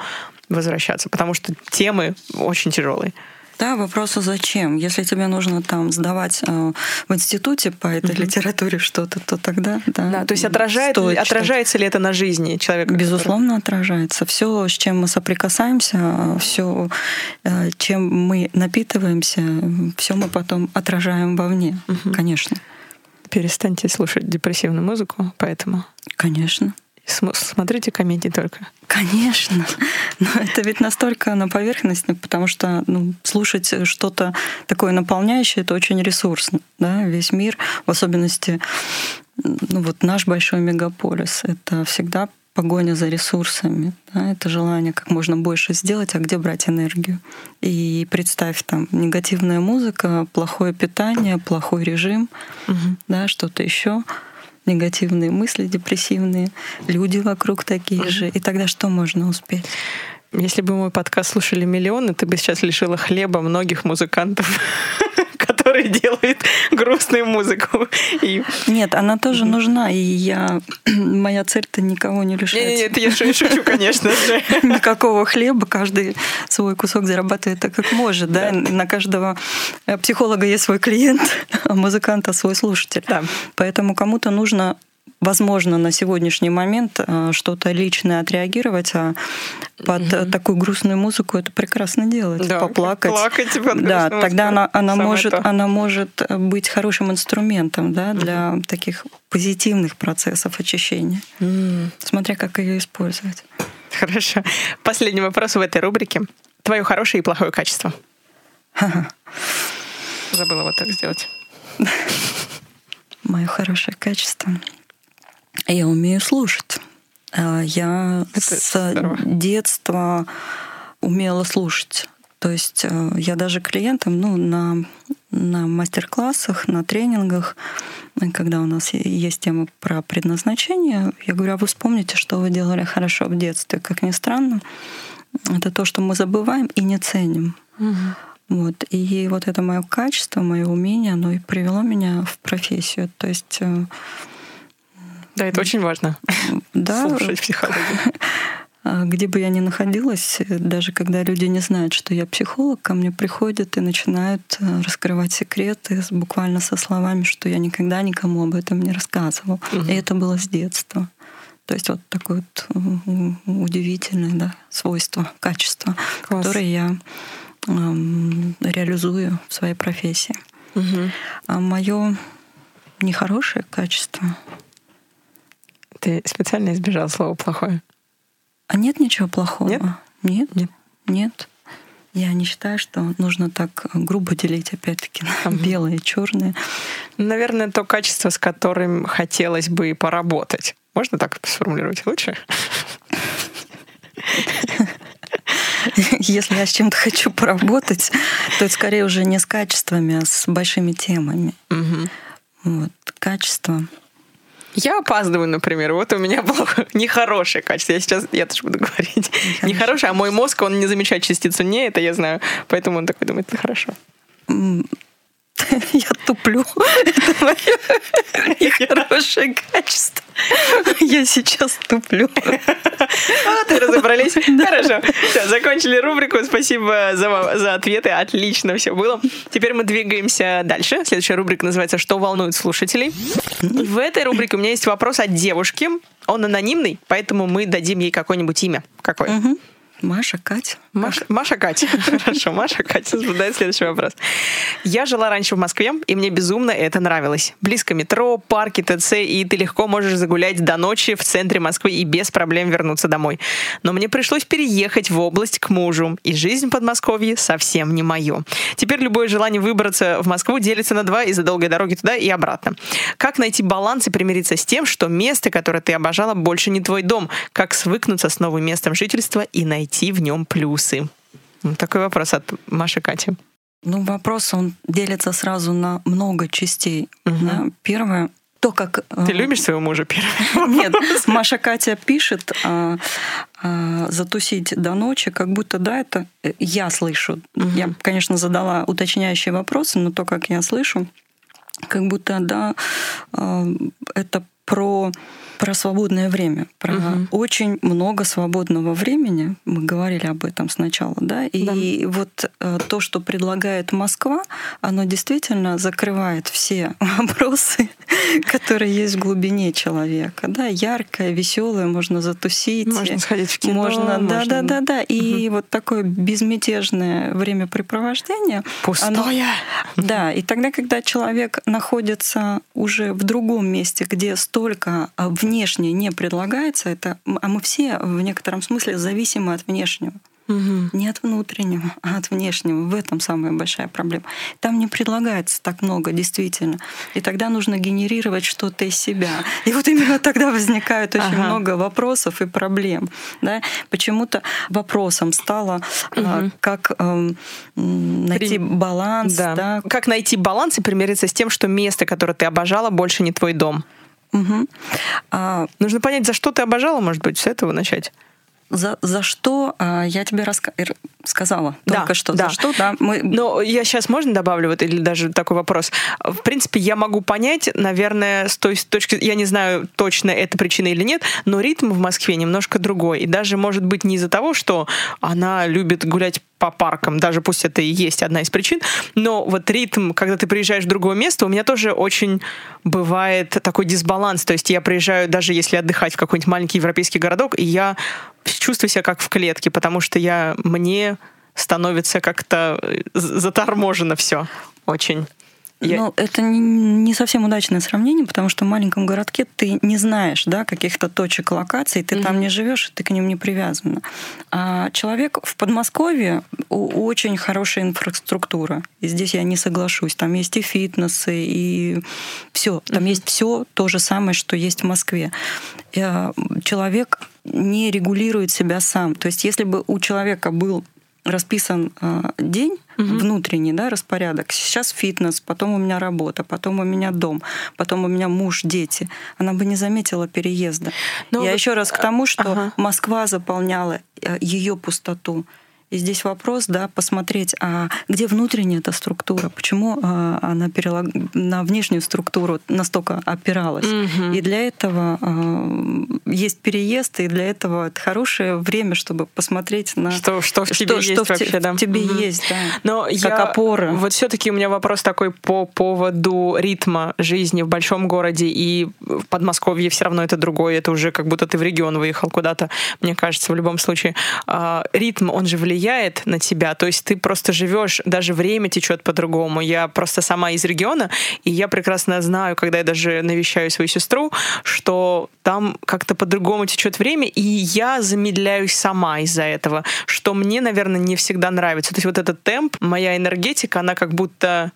возвращаться, потому что темы очень тяжелые. Да, вопрос зачем? Если тебе нужно там сдавать в институте по этой литературе что-то, то тогда да. То есть отражается ли это на жизни человека? Безусловно, отражается. Все, с чем мы соприкасаемся, все, чем мы напитываемся, все мы потом отражаем вовне, конечно. Перестаньте слушать депрессивную музыку, поэтому. Конечно. Смотрите комедии только. Конечно. Но это ведь настолько на поверхности, потому что слушать что-то такое наполняющее, это очень ресурсно. Да? Весь мир, в особенности наш большой мегаполис, это всегда погоня за ресурсами. Да? Это желание как можно больше сделать, а где брать энергию? И представь, там негативная музыка, плохое питание, плохой режим, да, что-то еще. Негативные мысли, депрессивные, люди вокруг такие же. И тогда что можно успеть? Если бы мой подкаст слушали миллионы, ты бы сейчас лишила хлеба многих музыкантов, которые делают грустную музыку. Нет, она тоже нужна, и моя цель-то никого не лишать. Нет, я шучу, конечно же. Никакого хлеба, каждый свой кусок зарабатывает так, как может. Да? На каждого психолога есть свой клиент, а музыканта свой слушатель. Да. Поэтому кому-то нужно, возможно, на сегодняшний момент что-то личное отреагировать, а под такую грустную музыку это прекрасно делать, да, поплакать. Да, тогда она может быть хорошим инструментом, да, для таких позитивных процессов очищения, смотря как ее использовать. Хорошо. Последний вопрос в этой рубрике. Твое хорошее и плохое качество. Забыла вот так сделать. Мое хорошее качество... Я умею слушать. Я с детства умела слушать. То есть я даже клиентам на мастер-классах, на тренингах, когда у нас есть тема про предназначение, я говорю, а вы вспомните, что вы делали хорошо в детстве. Как ни странно, это то, что мы забываем и не ценим. Вот. И вот это мое качество, мое умение, оно и привело меня в профессию. То есть... Да, это очень важно. Да. Слушать психологию. Где бы я ни находилась, даже когда люди не знают, что я психолог, ко мне приходят и начинают раскрывать секреты буквально со словами, что я никогда никому об этом не рассказывал. И это было с детства. То есть вот такое вот удивительное, да, свойство, качество, класс, которое я реализую в своей профессии. Угу. А мое нехорошее качество... Ты специально избежала слова «плохое»? А нет ничего плохого. Нет? Нет. Я не считаю, что нужно так грубо делить, опять-таки, на белое и черное. Наверное, то качество, с которым хотелось бы поработать. Можно так сформулировать лучше? Если я с чем-то хочу поработать, то это скорее уже не с качествами, а с большими темами. Вот, качество... Я опаздываю, например. Вот у меня было нехорошее качество. Я тоже буду говорить. Нехорошее, а мой мозг, он не замечает частицу «не», это я знаю. Поэтому он такой думает, это хорошо. Я туплю. Это мое нехорошее качество. Я сейчас туплю. Вот и разобрались. Хорошо. Все, закончили рубрику. Спасибо за ответы. Отлично все было. Теперь мы двигаемся дальше. Следующая рубрика называется «Что волнует слушателей?». В этой рубрике у меня есть вопрос от девушки. Он анонимный, поэтому мы дадим ей какое-нибудь имя. Какое? Маша, Катя. Маша, Катя. Хорошо, Маша, Катя задает следующий вопрос. Я жила раньше в Москве, и мне безумно это нравилось. Близко метро, парки, ТЦ, и ты легко можешь загулять до ночи в центре Москвы и без проблем вернуться домой. Но мне пришлось переехать в область к мужу, и жизнь в Подмосковье совсем не мое. Теперь любое желание выбраться в Москву делится на два из-за долгой дороги туда и обратно. Как найти баланс и примириться с тем, что место, которое ты обожала, больше не твой дом? Как свыкнуться с новым местом жительства и найти в нем плюсы? Вот такой вопрос от Маши Кати. Ну, вопрос, он делится сразу на много частей. Угу. Первое, то, как... Ты любишь своего мужа первым? Нет, Маша Катя пишет «затусить до ночи», как будто, да, это я слышу. Угу. Я, конечно, задала уточняющие вопросы, но то, как я слышу, как будто, да, это про свободное время, про очень много свободного времени. Мы говорили об этом сначала, да? И вот то, что предлагает Москва, оно действительно закрывает все вопросы, которые есть в глубине человека, да? Яркое, веселое, можно затусить. Можно сходить в кино. Да. И вот такое безмятежное времяпрепровождение. Пустое. Да, и тогда, когда человек находится уже в другом месте, где столько внешне не предлагается, это, а мы все в некотором смысле зависимы от внешнего. Угу. Не от внутреннего, а от внешнего. В этом самая большая проблема. Там не предлагается так много, действительно. И тогда нужно генерировать что-то из себя. И вот именно тогда возникает очень много вопросов и проблем. Да? Почему-то вопросом стало, как найти баланс. Да. Да? Как найти баланс и примириться с тем, что место, которое ты обожала, больше не твой дом. Угу. Нужно понять, за что ты обожала, может быть, с этого начать. За что я тебе сказала только что. Да. За что, да, мы... Но я сейчас, можно добавлю, вот, или даже такой вопрос. В принципе, я могу понять, наверное, с той точки... Я не знаю, точно это причина или нет, но ритм в Москве немножко другой. И даже, может быть, не из-за того, что она любит гулять по паркам, даже пусть это и есть одна из причин, но вот ритм, когда ты приезжаешь в другое место, у меня тоже очень бывает такой дисбаланс. То есть я приезжаю, даже если отдыхать в какой-нибудь маленький европейский городок, и я чувствую себя как в клетке, потому что мне становится как-то заторможено все очень. Ну, это не совсем удачное сравнение, потому что в маленьком городке ты не знаешь, да, каких-то точек локаций, ты там не живешь, ты к ним не привязана. А человек в Подмосковье, очень хорошая инфраструктура. И здесь я не соглашусь. Там есть и фитнесы, и все. Там есть все то же самое, что есть в Москве. Человек не регулирует себя сам. То есть, если бы у человека был расписан день, внутренний, да, распорядок. Сейчас фитнес, потом у меня работа, потом у меня дом, потом у меня муж, дети. Она бы не заметила переезда. Но я еще раз к тому, что Москва заполняла ее пустоту. И здесь вопрос, да, посмотреть, а где внутренняя эта структура, почему она на внешнюю структуру настолько опиралась. Угу. И для этого есть переезд, и для этого это хорошее время, чтобы посмотреть на что в тебе есть, что вообще, да. Тебе угу. есть, да. Но как опора. Вот все-таки у меня вопрос такой по поводу ритма жизни в большом городе и в Подмосковье все равно это другое, это уже как будто ты в регион выехал куда-то, мне кажется, в любом случае. Ритм, он же влияет на тебя, то есть ты просто живешь, даже время течет по-другому. Я просто сама из региона, и я прекрасно знаю, когда я даже навещаю свою сестру, что там как-то по-другому течет время, и я замедляюсь сама из-за этого, что мне, наверное, не всегда нравится. То есть вот этот темп, моя энергетика, она как будто...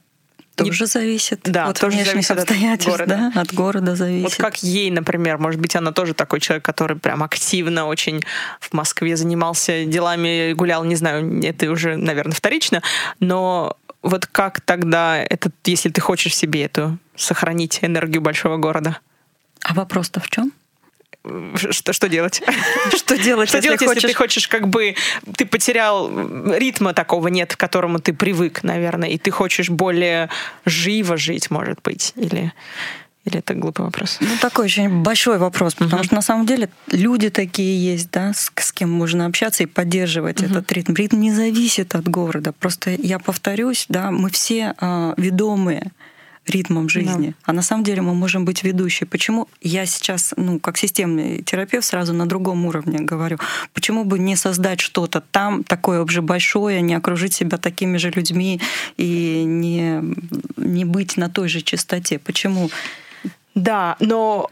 Тоже зависит от внешних обстоятельств, от города зависит. Вот как ей, например, может быть, она тоже такой человек, который прям активно очень в Москве занимался делами, гулял, не знаю, это уже, наверное, вторично, но вот как тогда, если ты хочешь себе эту сохранить энергию большого города? А вопрос-то в чем? Что делать? Что делать, если ты хочешь, как бы ты потерял ритма такого нет, к которому ты привык, наверное, и ты хочешь более живо жить, может быть, или это глупый вопрос? Ну, такой очень большой вопрос, потому что на самом деле люди такие есть, да, с кем можно общаться и поддерживать этот ритм. Ритм не зависит от города. Просто я повторюсь, да, мы все ведомые ритмом жизни. Да. А на самом деле мы можем быть ведущей. Почему я сейчас, как системный терапевт, сразу на другом уровне говорю, почему бы не создать что-то там такое уже большое, не окружить себя такими же людьми и не быть на той же частоте? Почему? Да, но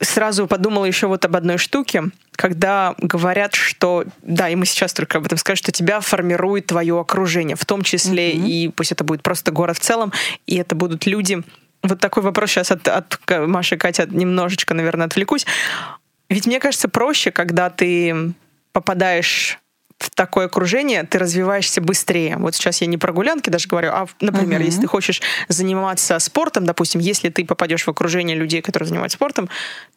сразу подумала еще вот об одной штуке, когда говорят, что, да, и мы сейчас только об этом скажем, что тебя формирует твое окружение, в том числе и пусть это будет просто город в целом, и это будут люди. Вот такой вопрос сейчас от Маши и Кати немножечко, наверное, отвлекусь. Ведь мне кажется, проще, когда ты попадаешь в такое окружение, ты развиваешься быстрее. Вот сейчас я не про гулянки даже говорю, а, например, если ты хочешь заниматься спортом, допустим, если ты попадешь в окружение людей, которые занимаются спортом,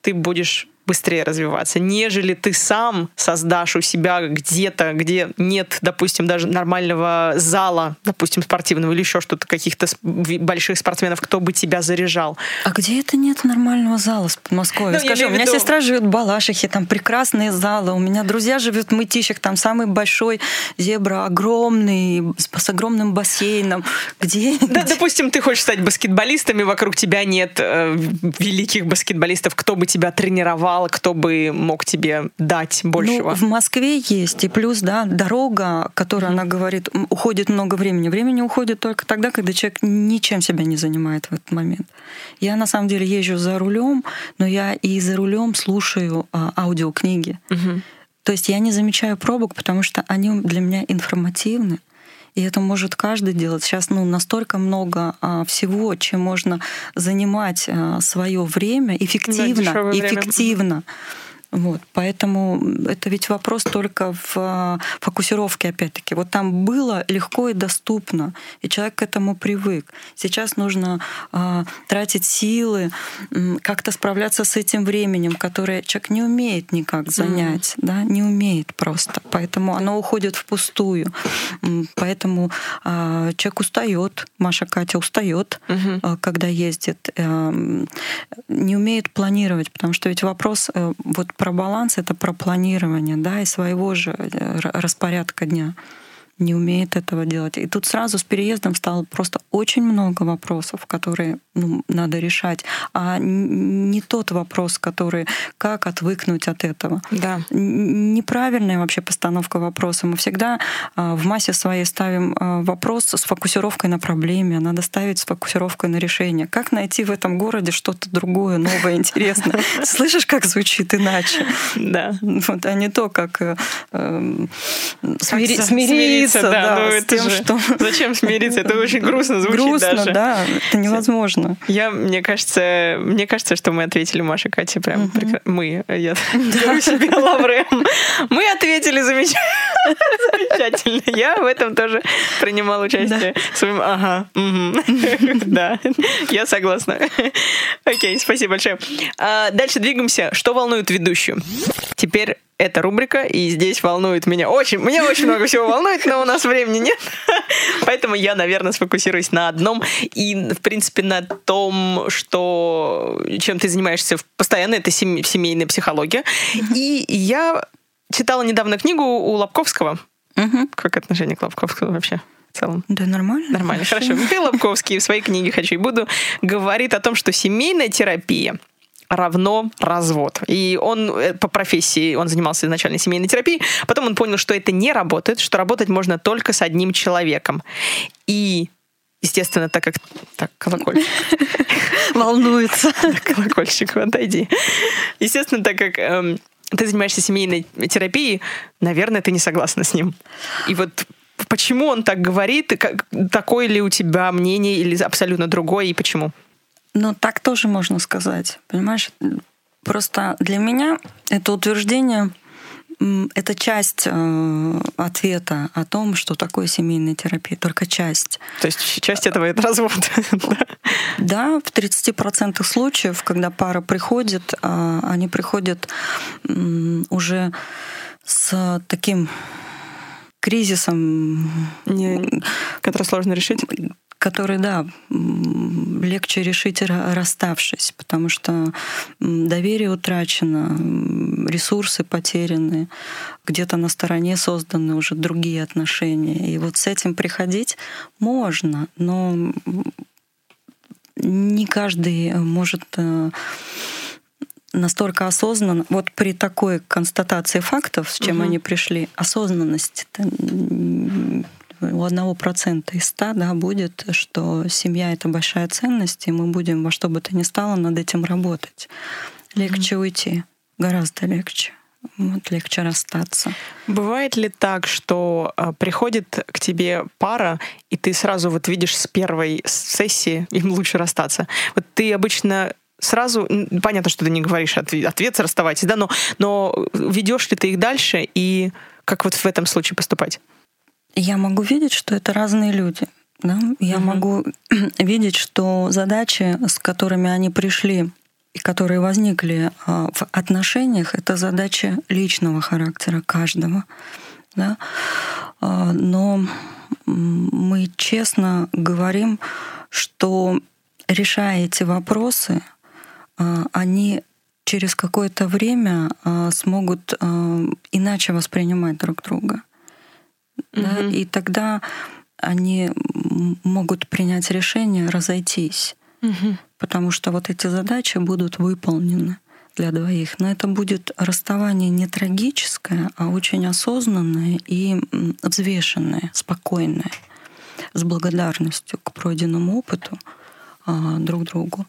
ты будешь быстрее развиваться, нежели ты сам создашь у себя где-то, где нет, допустим, даже нормального зала, допустим, спортивного или еще что-то, каких-то больших спортсменов, кто бы тебя заряжал. А где это нет нормального зала в Подмосковье? Скажи, у меня сестра живет в Балашихе, там прекрасные залы, у меня друзья живут в Мытищах, там самый большой зебра, огромный, с огромным бассейном. Где? Да, допустим, ты хочешь стать баскетболистом, и вокруг тебя нет великих баскетболистов, кто бы тебя тренировал, кто бы мог тебе дать большего. В Москве есть, и плюс, да, дорога, которая, она говорит, уходит много времени. Времени уходит только тогда, когда человек ничем себя не занимает в этот момент. Я, на самом деле, езжу за рулем, но я и за рулем слушаю аудиокниги. То есть я не замечаю пробок, потому что они для меня информативны. И это может каждый делать. Сейчас настолько много всего, чем можно занимать свое время эффективно. Вот. Поэтому это ведь вопрос только в фокусировке, опять-таки. Вот там было легко и доступно, и человек к этому привык. Сейчас нужно тратить силы, как-то справляться с этим временем, которое человек не умеет никак занять, да, не умеет просто. Поэтому оно уходит впустую. Поэтому человек устает, Маша, Катя устает, когда ездит, не умеет планировать, потому что ведь вопрос вот про баланс — это про планирование, да, и своего же распорядка дня. Не умеет этого делать. И тут сразу с переездом стало просто очень много вопросов, которые надо решать. А не тот вопрос, который как отвыкнуть от этого. Да. Неправильная вообще постановка вопроса. Мы всегда в массе своей ставим вопрос с фокусировкой на проблеме. Надо ставить с фокусировкой на решение. Как найти в этом городе что-то другое, новое, интересное? Слышишь, как звучит иначе? Да. А не то, как смириться. Зачем смириться? Это очень грустно звучит. Грустно, да, это невозможно. Мне кажется, что мы ответили, Маша, Катя, прям я дарю себе лавры. Мы ответили замечательно. Замечательно. Я в этом тоже принимала участие. Да. Своим ага. Угу. Да, я согласна. Окей, спасибо большое. Дальше двигаемся. Что волнует ведущую? Теперь эта рубрика, и здесь волнует меня очень. Меня очень много всего волнует, но у нас времени нет. Поэтому я, наверное, сфокусируюсь на одном и, в принципе, на том, что чем ты занимаешься постоянно, это семейная психология. И я читала недавно книгу у Лобковского. Как отношение к Лобковскому вообще? В целом. Да, нормально. Нормально, хорошо. Михаил Лобковский в своей книге «Хочу и буду» говорит о том, что семейная терапия равно развод. И он по профессии, он занимался изначально семейной терапией, потом он понял, что это не работает, что работать можно только с одним человеком. И, естественно, так как... Так, колокольчик. Волнуется. Колокольчик, отойди. Естественно, так как... ты занимаешься семейной терапией, наверное, ты не согласна с ним. И вот почему он так говорит, как, такое ли у тебя мнение или абсолютно другое, и почему? Ну, так тоже можно сказать, понимаешь? Просто для меня это утверждение, это часть ответа о том, что такое семейная терапия, только часть. То есть часть этого — это развод? Да, в 30% случаев, когда пара приходит, они приходят уже с таким кризисом, который сложно решить, который, да, легче решить, расставшись, потому что доверие утрачено, ресурсы потеряны, где-то на стороне созданы уже другие отношения. И вот с этим приходить можно, но не каждый может настолько осознанно. Вот при такой констатации фактов, с чем они пришли, осознанность у 1% из 100, да, будет, что семья — это большая ценность, и мы будем во что бы то ни стало над этим работать. Легче уйти, гораздо легче. Вот, легче расстаться. Бывает ли так, что приходит к тебе пара, и ты сразу вот видишь с первой сессии, им лучше расстаться? Вот ты обычно сразу, понятно, что ты не говоришь ответ, расставайтесь, да, но ведешь ли ты их дальше, и как вот в этом случае поступать? Я могу видеть, что это разные люди. Да? Я могу видеть, что задачи, с которыми они пришли и которые возникли в отношениях, это задачи личного характера каждого. Да? Но мы честно говорим, что, решая эти вопросы, они через какое-то время смогут иначе воспринимать друг друга. Да, и тогда они могут принять решение разойтись, потому что вот эти задачи будут выполнены для двоих. Но это будет расставание не трагическое, а очень осознанное и взвешенное, спокойное, с благодарностью к пройденному опыту друг другу.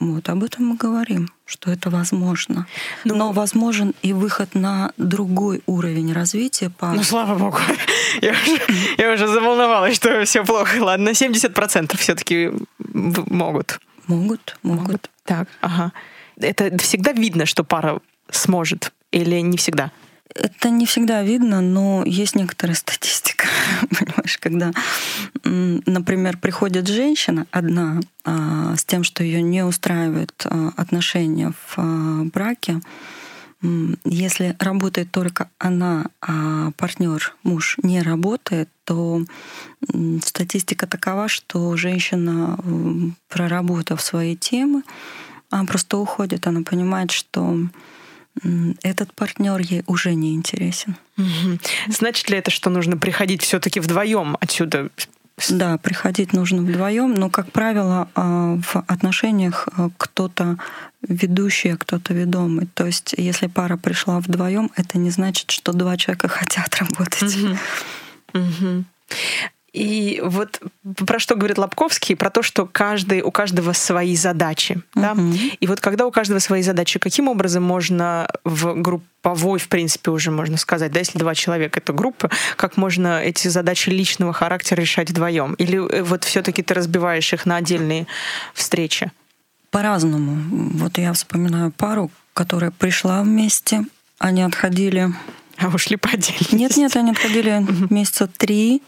Вот об этом мы говорим, что это возможно. Но возможен и выход на другой уровень развития пары. Ну, слава богу. Я уже заволновалась, что все плохо. Ладно, 70% все-таки могут. Могут. Так, ага. Это всегда видно, что пара сможет, или не всегда? Это не всегда видно, но есть некоторая статистика. Понимаешь, когда, например, приходит женщина одна с тем, что ее не устраивают отношения в браке, если работает только она, а партнер, муж, не работает, то статистика такова, что женщина, проработав свои темы, она просто уходит, она понимает, что этот партнер ей уже не интересен. Значит ли это, что нужно приходить все-таки вдвоем отсюда? Да, приходить нужно вдвоем, но, как правило, в отношениях кто-то ведущий, а кто-то ведомый. То есть, если пара пришла вдвоем, это не значит, что два человека хотят работать. И вот про что говорит Лобковский, про то, что у каждого свои задачи. Да? И вот когда у каждого свои задачи, каким образом можно в групповой, в принципе, уже можно сказать, да, если два человека — это группа, как можно эти задачи личного характера решать вдвоем? Или вот все-таки ты разбиваешь их на отдельные встречи? По-разному. Вот я вспоминаю пару, которая пришла вместе, они отходили А ушли по отдельности? Нет, они отходили месяца 3.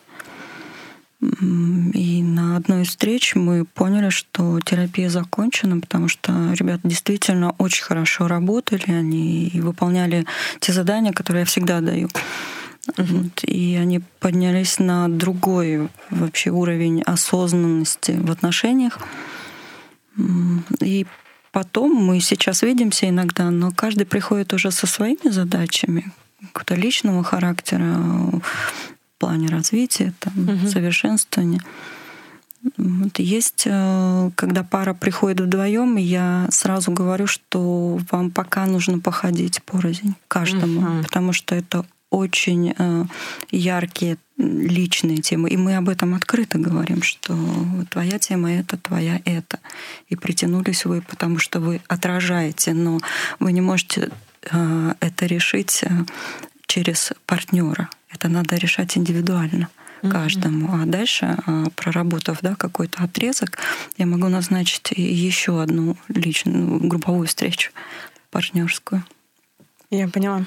И на одной из встреч мы поняли, что терапия закончена, потому что ребята действительно очень хорошо работали, они выполняли те задания, которые я всегда даю. Вот, и они поднялись на другой вообще уровень осознанности в отношениях. И потом мы сейчас видимся иногда, но каждый приходит уже со своими задачами, какого-то личного характера, в плане развития, совершенствования. Вот есть, когда пара приходит вдвоем, я сразу говорю, что вам пока нужно походить порознь каждому, потому что это очень яркие личные темы. И мы об этом открыто говорим, что твоя тема это, твоя это. И притянулись вы, потому что вы отражаете, но вы не можете это решить через партнера. Это надо решать индивидуально каждому. А дальше, проработав какой-то отрезок, я могу назначить еще одну личную групповую встречу, партнерскую. Я поняла.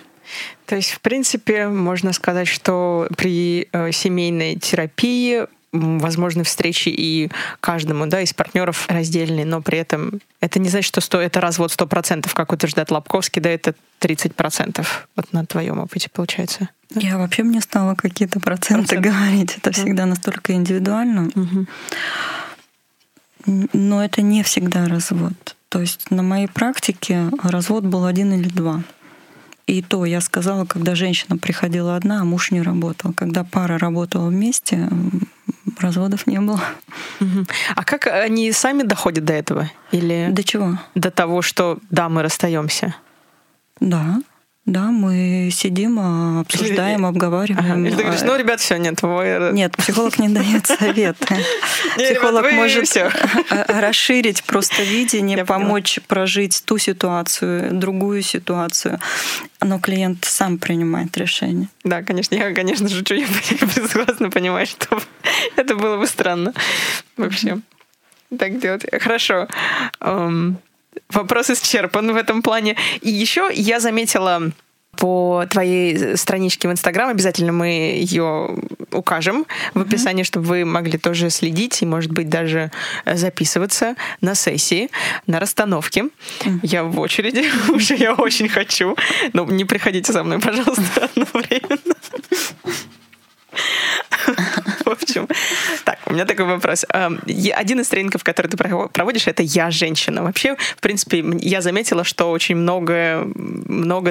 То есть, в принципе, можно сказать, что при семейной терапии возможны встречи и каждому, из партнеров раздельные, но при этом это не значит, что это развод 100%, как утверждает Лобковский, это 30%. Вот на твоем опыте получается. Да? Я вообще мне стала какие-то проценты говорить. Это всегда настолько индивидуально. Но это не всегда развод. То есть на моей практике развод был 1 или 2. И то я сказала, когда женщина приходила одна, а муж не работал. Когда пара работала вместе, разводов не было. А как они сами доходят до этого? Или до чего? До того, что мы расстаемся. Да, мы сидим, обсуждаем, обговариваем. Ты говоришь, ребят, все, нет. Нет, психолог не дает советы. Психолог может расширить просто видение, помочь прожить ту ситуацию, другую ситуацию. Но клиент сам принимает решение. Да, конечно, я, конечно, шучу. Я прекрасно понимаю, что это было бы странно вообще так делать. Хорошо. Вопрос исчерпан в этом плане. И еще я заметила по твоей страничке в Инстаграм, обязательно мы ее укажем в описании, чтобы вы могли тоже следить и, может быть, даже записываться на сессии, на расстановки. Я в очереди, уже я очень хочу. Но не приходите за мной, пожалуйста, одновременно. В общем, так, у меня такой вопрос. Один из тренингов, который ты проводишь, это «Я женщина». Вообще, в принципе, я заметила, что очень много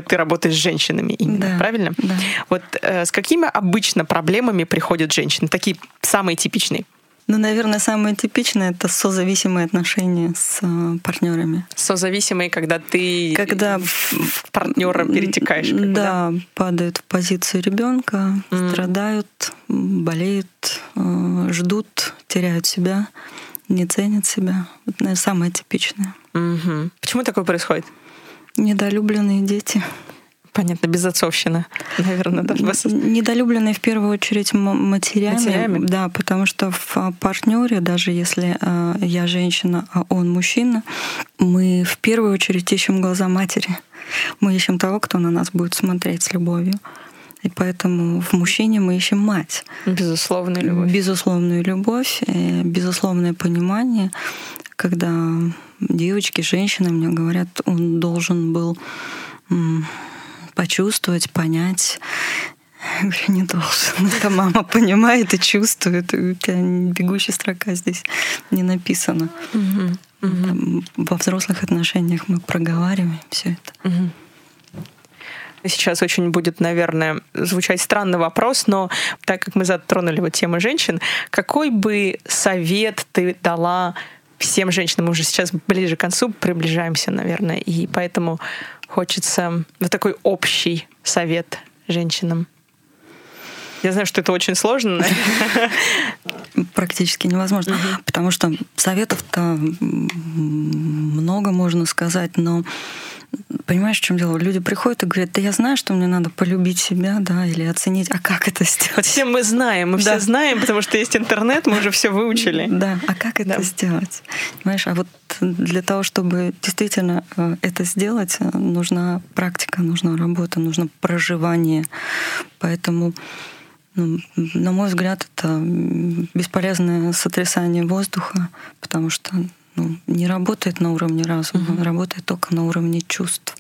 ты работаешь с женщинами именно, правильно? Да. Вот с какими обычно проблемами приходят женщины? Такие самые типичные. Наверное, самое типичное — это созависимые отношения с партнерами. Созависимые, когда ты в партнера перетекаешь. Да, падают в позицию ребенка, страдают, болеют, ждут, теряют себя, не ценят себя. Это, наверное, самое типичное. Почему такое происходит? Недолюбленные дети. Понятно, безотцовщина, наверное. Да? Недолюбленные в первую очередь матерями. Да, потому что в партнере, даже если я женщина, а он мужчина, мы в первую очередь ищем глаза матери. Мы ищем того, кто на нас будет смотреть с любовью. И поэтому в мужчине мы ищем мать. Безусловную любовь. Безусловную любовь, безусловное понимание. Когда девочки, женщины мне говорят, он должен был почувствовать, понять. Я говорю, не должен. Это мама понимает и чувствует. У тебя бегущая строка здесь не написана. Во взрослых отношениях мы проговариваем все это. Сейчас очень будет, наверное, звучать странный вопрос, но так как мы затронули тему женщин, какой бы совет ты дала всем женщинам? Мы уже сейчас ближе к концу приближаемся, наверное, и поэтому хочется такой общий совет женщинам. Я знаю, что это очень сложно. Практически невозможно, потому что советов-то много можно сказать, но Понимаешь, в чем дело? Люди приходят и говорят: да я знаю, что мне надо полюбить себя, да, или оценить. А как это сделать? Все мы знаем, мы да. все знаем, потому что есть интернет, мы уже все выучили. Да, а как это да. сделать? Понимаешь, а вот для того, чтобы действительно это сделать, нужна практика, нужна работа, нужно проживание. Поэтому, ну, на мой взгляд, это бесполезное сотрясание воздуха, потому что не работает на уровне разума, работает только на уровне чувств.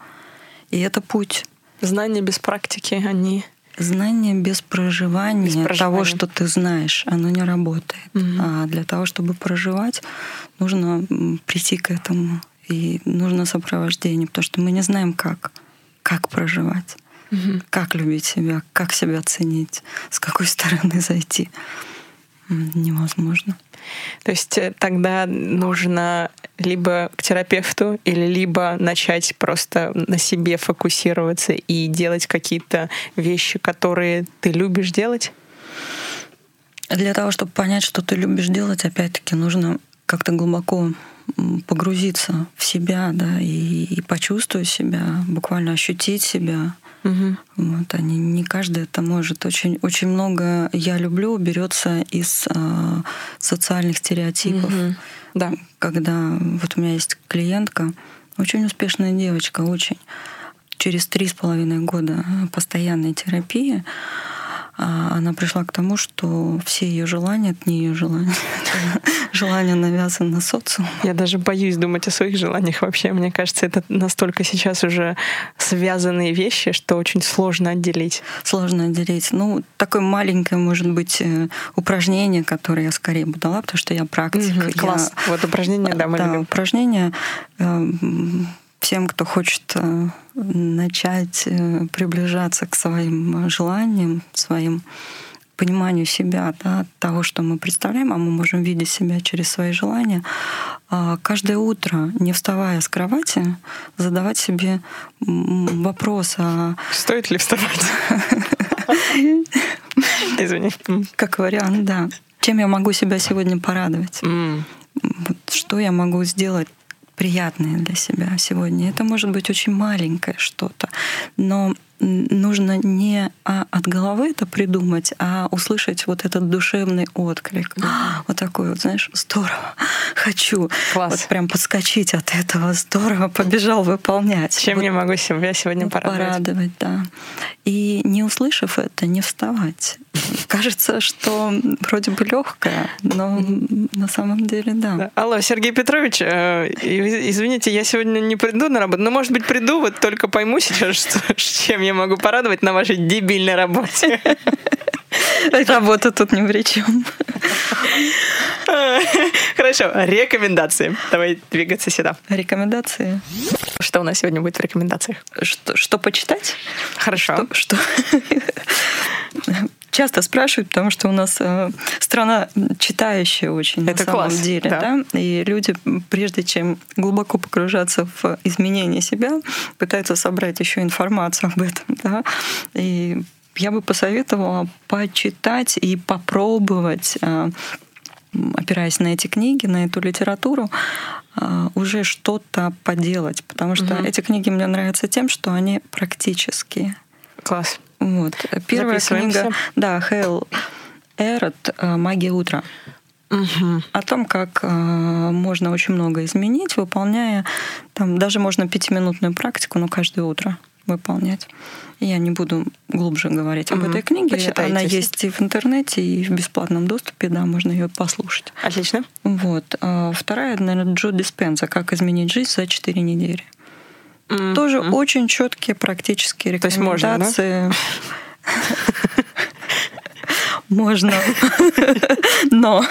И это путь. Знания без практики, они... Знание без проживания того, что ты знаешь, оно не работает. А для того, чтобы проживать, нужно прийти к этому. И нужно сопровождение, потому что мы не знаем, как проживать, как любить себя, как себя ценить, с какой стороны зайти. Невозможно. То есть тогда нужно либо к терапевту, или либо начать просто на себе фокусироваться и делать какие-то вещи, которые ты любишь делать? Для того, чтобы понять, что ты любишь делать, опять-таки нужно как-то глубоко погрузиться в себя, да, и почувствовать себя, буквально ощутить себя. Вот, они, не каждый это может. Очень, очень много «я люблю» берется из социальных стереотипов. Да. Когда вот у меня есть клиентка, очень успешная девочка, очень. Через 3,5 года постоянной терапии она пришла к тому, что все ее желания — это не ее желания. Желания навязаны социумом. Я даже боюсь думать о своих желаниях вообще. Мне кажется, это настолько сейчас уже связанные вещи, что очень сложно отделить. Сложно отделить. Ну, такое маленькое, может быть, упражнение, которое я скорее бы дала, потому что я практик. Класс. Вот упражнение, да, мы любим. Да, упражнение. Всем, кто хочет начать приближаться к своим желаниям, своим пониманию себя, да, того, что мы представляем, а мы можем видеть себя через свои желания, каждое утро, не вставая с кровати, задавать себе вопрос: а стоит ли вставать? Извини. Как вариант, да. Чем я могу себя сегодня порадовать? Что я могу сделать приятное для себя сегодня? Это может быть очень маленькое что-то, но нужно не от головы это придумать, а услышать вот этот душевный отклик. Вот такой вот, знаешь, здорово, хочу. Класс. Вот прям подскочить от этого, здорово, побежал выполнять. Чем вот, я могу себя сегодня порадовать, да. И не услышав это, не вставать. Кажется, что вроде бы легкое, но на самом деле да. Алло, Сергей Петрович, извините, я сегодня не приду на работу, но, может быть, приду, вот только пойму сейчас, чем я могу порадовать на вашей дебильной работе. Работа тут ни при чем. Хорошо, рекомендации. Давай двигаться сюда. Рекомендации. Что у нас сегодня будет в рекомендациях? Что почитать? Хорошо. Что? Часто спрашивают, потому что у нас страна читающая очень. Это на самом класс, деле. Да? Да? И люди, прежде чем глубоко погружаться в изменение себя, пытаются собрать еще информацию об этом. Да? И я бы посоветовала почитать и попробовать, опираясь на эти книги, на эту литературу, уже что-то поделать. Потому что эти книги мне нравятся тем, что они практические. Класс. Вот. Первая книга, да, Хэл Элрод «Магия утра». О том, как можно очень много изменить, выполняя, там, даже можно 5-минутную практику, но каждое утро выполнять. Я не буду глубже говорить об этой книге. Почитайте. Она есть и в интернете, и в бесплатном доступе, да, можно ее послушать. Отлично. Вот. Вторая, наверное, Джо Диспенза «Как изменить жизнь за 4 недели». Тоже очень четкие практические рекомендации. Можно, но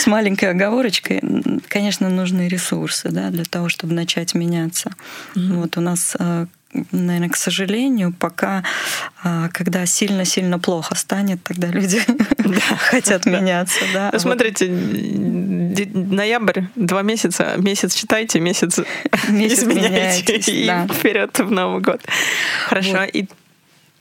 с маленькой оговорочкой, конечно, нужны ресурсы для того, чтобы начать меняться. Вот у нас, наверное, к сожалению, пока, когда сильно-сильно плохо станет, тогда люди хотят меняться. Да. Ну, смотрите, ноябрь, 2 месяца, месяц читайте, месяц изменяйте, и вперед в Новый год. Хорошо. Вот. И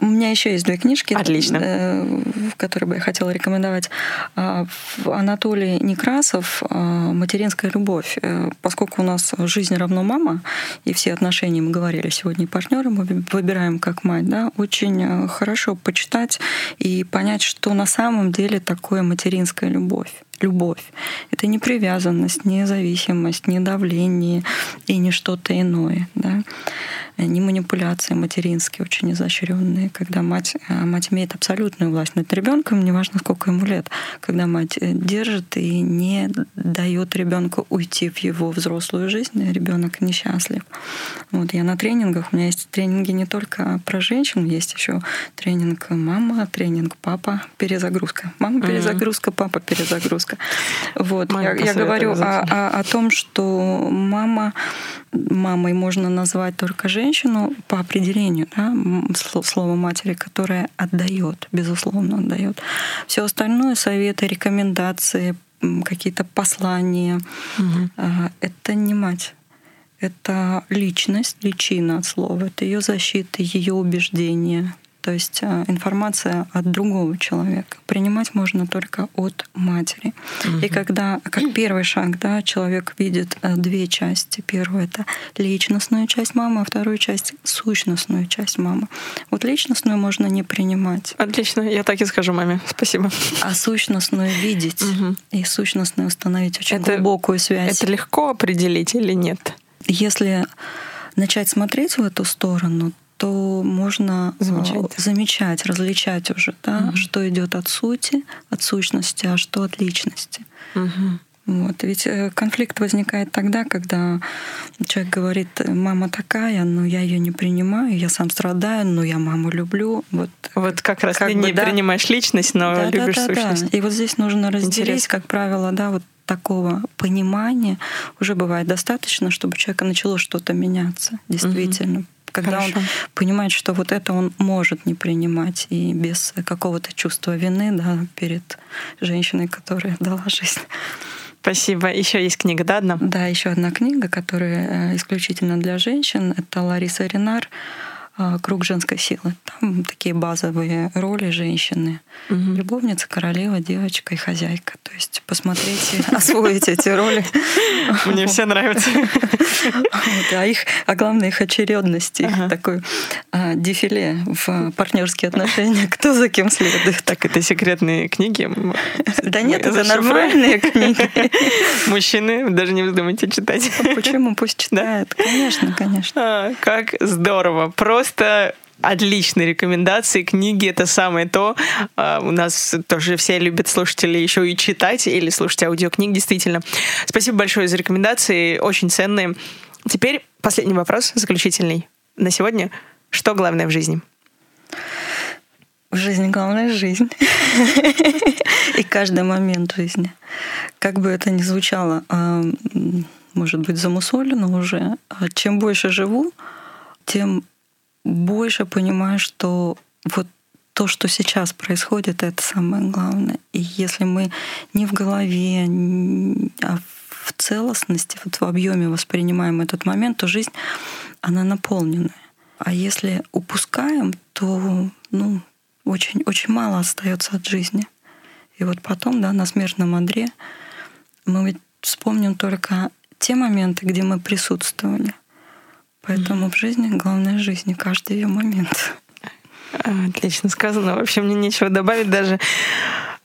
У меня еще есть две книжки, которые бы я хотела рекомендовать. Анатолий Некрасов «Материнская любовь». Поскольку у нас жизнь равно мама, и все отношения, мы говорили сегодня, и партнёры мы выбираем как мать, да, очень хорошо почитать и понять, что на самом деле такое материнская любовь. Любовь — это не привязанность, не зависимость, не давление и не что-то иное, да? Не манипуляции материнские, очень изощренные, когда мать имеет абсолютную власть над ребенком, неважно, сколько ему лет, когда мать держит и не дает ребенку уйти в его взрослую жизнь, и ребенок несчастлив. Вот я на тренингах, у меня есть тренинги не только про женщин, есть еще тренинг мама, тренинг папа, перезагрузка. Мама перезагрузка, папа перезагрузка. Вот. Я говорю о том, что мамой можно назвать только женщину по определению, да, слово матери, которая отдает, безусловно, отдает. Все остальное — советы, рекомендации, какие-то послания. Угу. Это не мать. Это личность, личина от слова, это ее защита, ее убеждения. То есть информация от другого человека. Принимать можно только от матери. Угу. И когда, как первый шаг, да, человек видит две части. Первая — это личностную часть мамы, а вторую часть — сущностную часть мамы. Вот личностную можно не принимать. Отлично, я так и скажу маме. Спасибо. А сущностную видеть и сущностную установить очень глубокую связь. Это легко определить или нет? Если начать смотреть в эту сторону, то можно замечать, различать уже, да, что идет от сути, от сущности, а что от личности. Вот. Ведь конфликт возникает тогда, когда человек говорит: мама такая, но я ее не принимаю, я сам страдаю, но я маму люблю. Вот как раз ты не принимаешь личность, но любишь сущность. Да. И вот здесь нужно разделить, как правило, да, вот такого понимания уже бывает достаточно, чтобы у человека начало что-то меняться, действительно. Когда он понимает, что вот это он может не принимать, и без какого-то чувства вины, да, перед женщиной, которая дала жизнь. Спасибо. Еще есть книга, да, одна? Да, еще одна книга, которая исключительно для женщин. Это Лариса Ренар «Круг женской силы». Там такие базовые роли женщины. Любовница, королева, девочка и хозяйка. То есть посмотрите, освоить эти роли. Мне все нравятся. А главное, их очередности, их такое дефиле в партнерские отношения. Кто за кем следует. Так, это секретные книги? Да нет, это нормальные книги. Мужчины, даже не вздумайте читать. Почему? Пусть читают. Конечно, конечно. Как здорово. Просто отличные рекомендации, книги, это самое то. У нас тоже все любят слушатели еще и читать или слушать аудиокниги, действительно. Спасибо большое за рекомендации, очень ценные. Теперь последний вопрос, заключительный на сегодня. Что главное в жизни? В жизни главное — жизнь. И каждый момент жизни. Как бы это ни звучало, может быть, замусолено уже, чем больше живу, тем больше понимаю, что вот то, что сейчас происходит, это самое главное. И если мы не в голове, а в целостности, вот в объеме воспринимаем этот момент, то жизнь, она наполненная. А если упускаем, то очень, очень мало остается от жизни. И вот потом, да, на смертном одре мы ведь вспомним только те моменты, где мы присутствовали. Поэтому в жизни главное — жизнь, каждый ее момент. Отлично сказано. Вообще мне нечего добавить даже.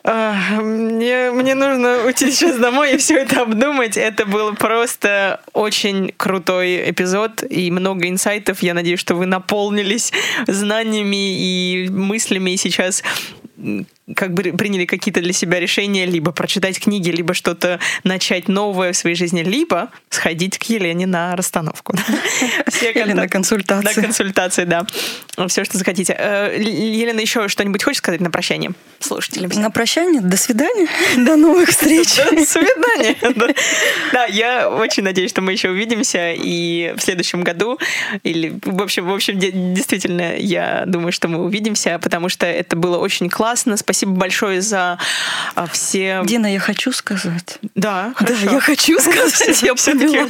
Мне нужно уйти сейчас домой и все это обдумать. Это был просто очень крутой эпизод и много инсайтов. Я надеюсь, что вы наполнились знаниями и мыслями, и сейчас как бы приняли какие-то для себя решения: либо прочитать книги, либо что-то начать новое в своей жизни, либо сходить к Елене на расстановку. Или на консультации. На консультации, да. Все, что захотите. Елена, еще что-нибудь хочешь сказать на прощание слушателям? На прощание? До свидания. До новых встреч. До свидания. Да, я очень надеюсь, что мы еще увидимся и в следующем году. Или, в общем, действительно, я думаю, что мы увидимся, потому что это было очень классно. Спасибо Спасибо большое за все... Дина, я хочу сказать. Да, хорошо. Да, я хочу сказать. Я поняла.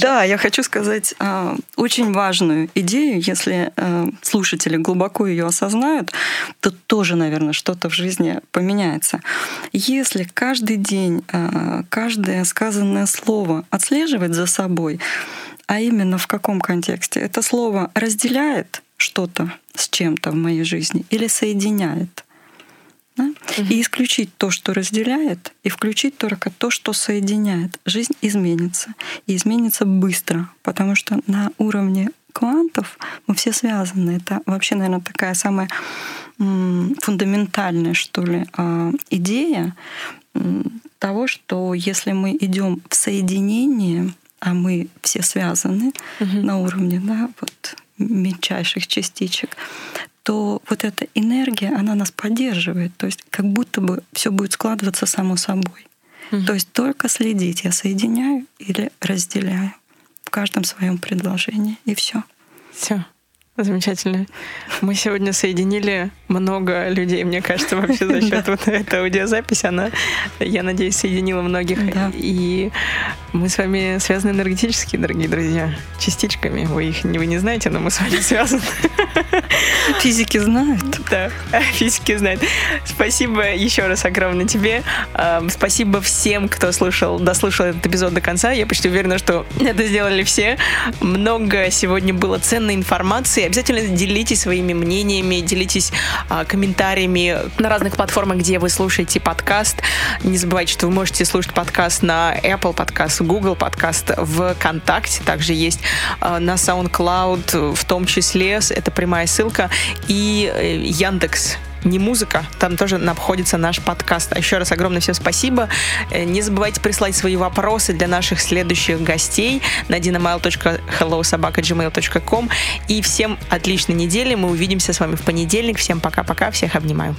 Да, я хочу сказать очень важную идею. Если слушатели глубоко ее осознают, то тоже, наверное, что-то в жизни поменяется. Если каждый день, каждое сказанное слово отслеживать за собой, а именно в каком контексте, это слово разделяет что-то с чем-то в моей жизни или соединяет. Да? И исключить то, что разделяет, и включить только то, что соединяет. Жизнь изменится. И изменится быстро, потому что на уровне квантов мы все связаны. Это вообще, наверное, такая самая фундаментальная, что ли, идея того, что если мы идем в соединение, а мы все связаны на уровне, да, вот, мельчайших частичек, то вот эта энергия, она нас поддерживает. То есть как будто бы все будет складываться само собой. То есть только следить. Я соединяю или разделяю в каждом своем предложении. И все. Все. Замечательно. Мы сегодня соединили много людей, мне кажется, вообще за счет вот этой аудиозаписи. Она, я надеюсь, соединила многих. Да. И мы с вами связаны энергетически, дорогие друзья, частичками. Вы не знаете, но мы с вами связаны. Физики знают. Да, физики знают. Спасибо еще раз огромное тебе. Спасибо всем, кто дослушал этот эпизод до конца. Я почти уверена, что это сделали все. Много сегодня было ценной информации. Обязательно делитесь своими мнениями, делитесь комментариями на разных платформах, где вы слушаете подкаст. Не забывайте, что вы можете слушать подкаст на Apple Podcast, Google Podcast, ВКонтакте. Также есть на SoundCloud, в том числе, это прямая ссылка, и Яндекс. Не музыка, там тоже находится наш подкаст. Еще раз огромное всем спасибо. Не забывайте прислать свои вопросы для наших следующих гостей на dinamild.hello@gmail.com. И всем отличной недели. Мы увидимся с вами в понедельник. Всем пока-пока. Всех обнимаю.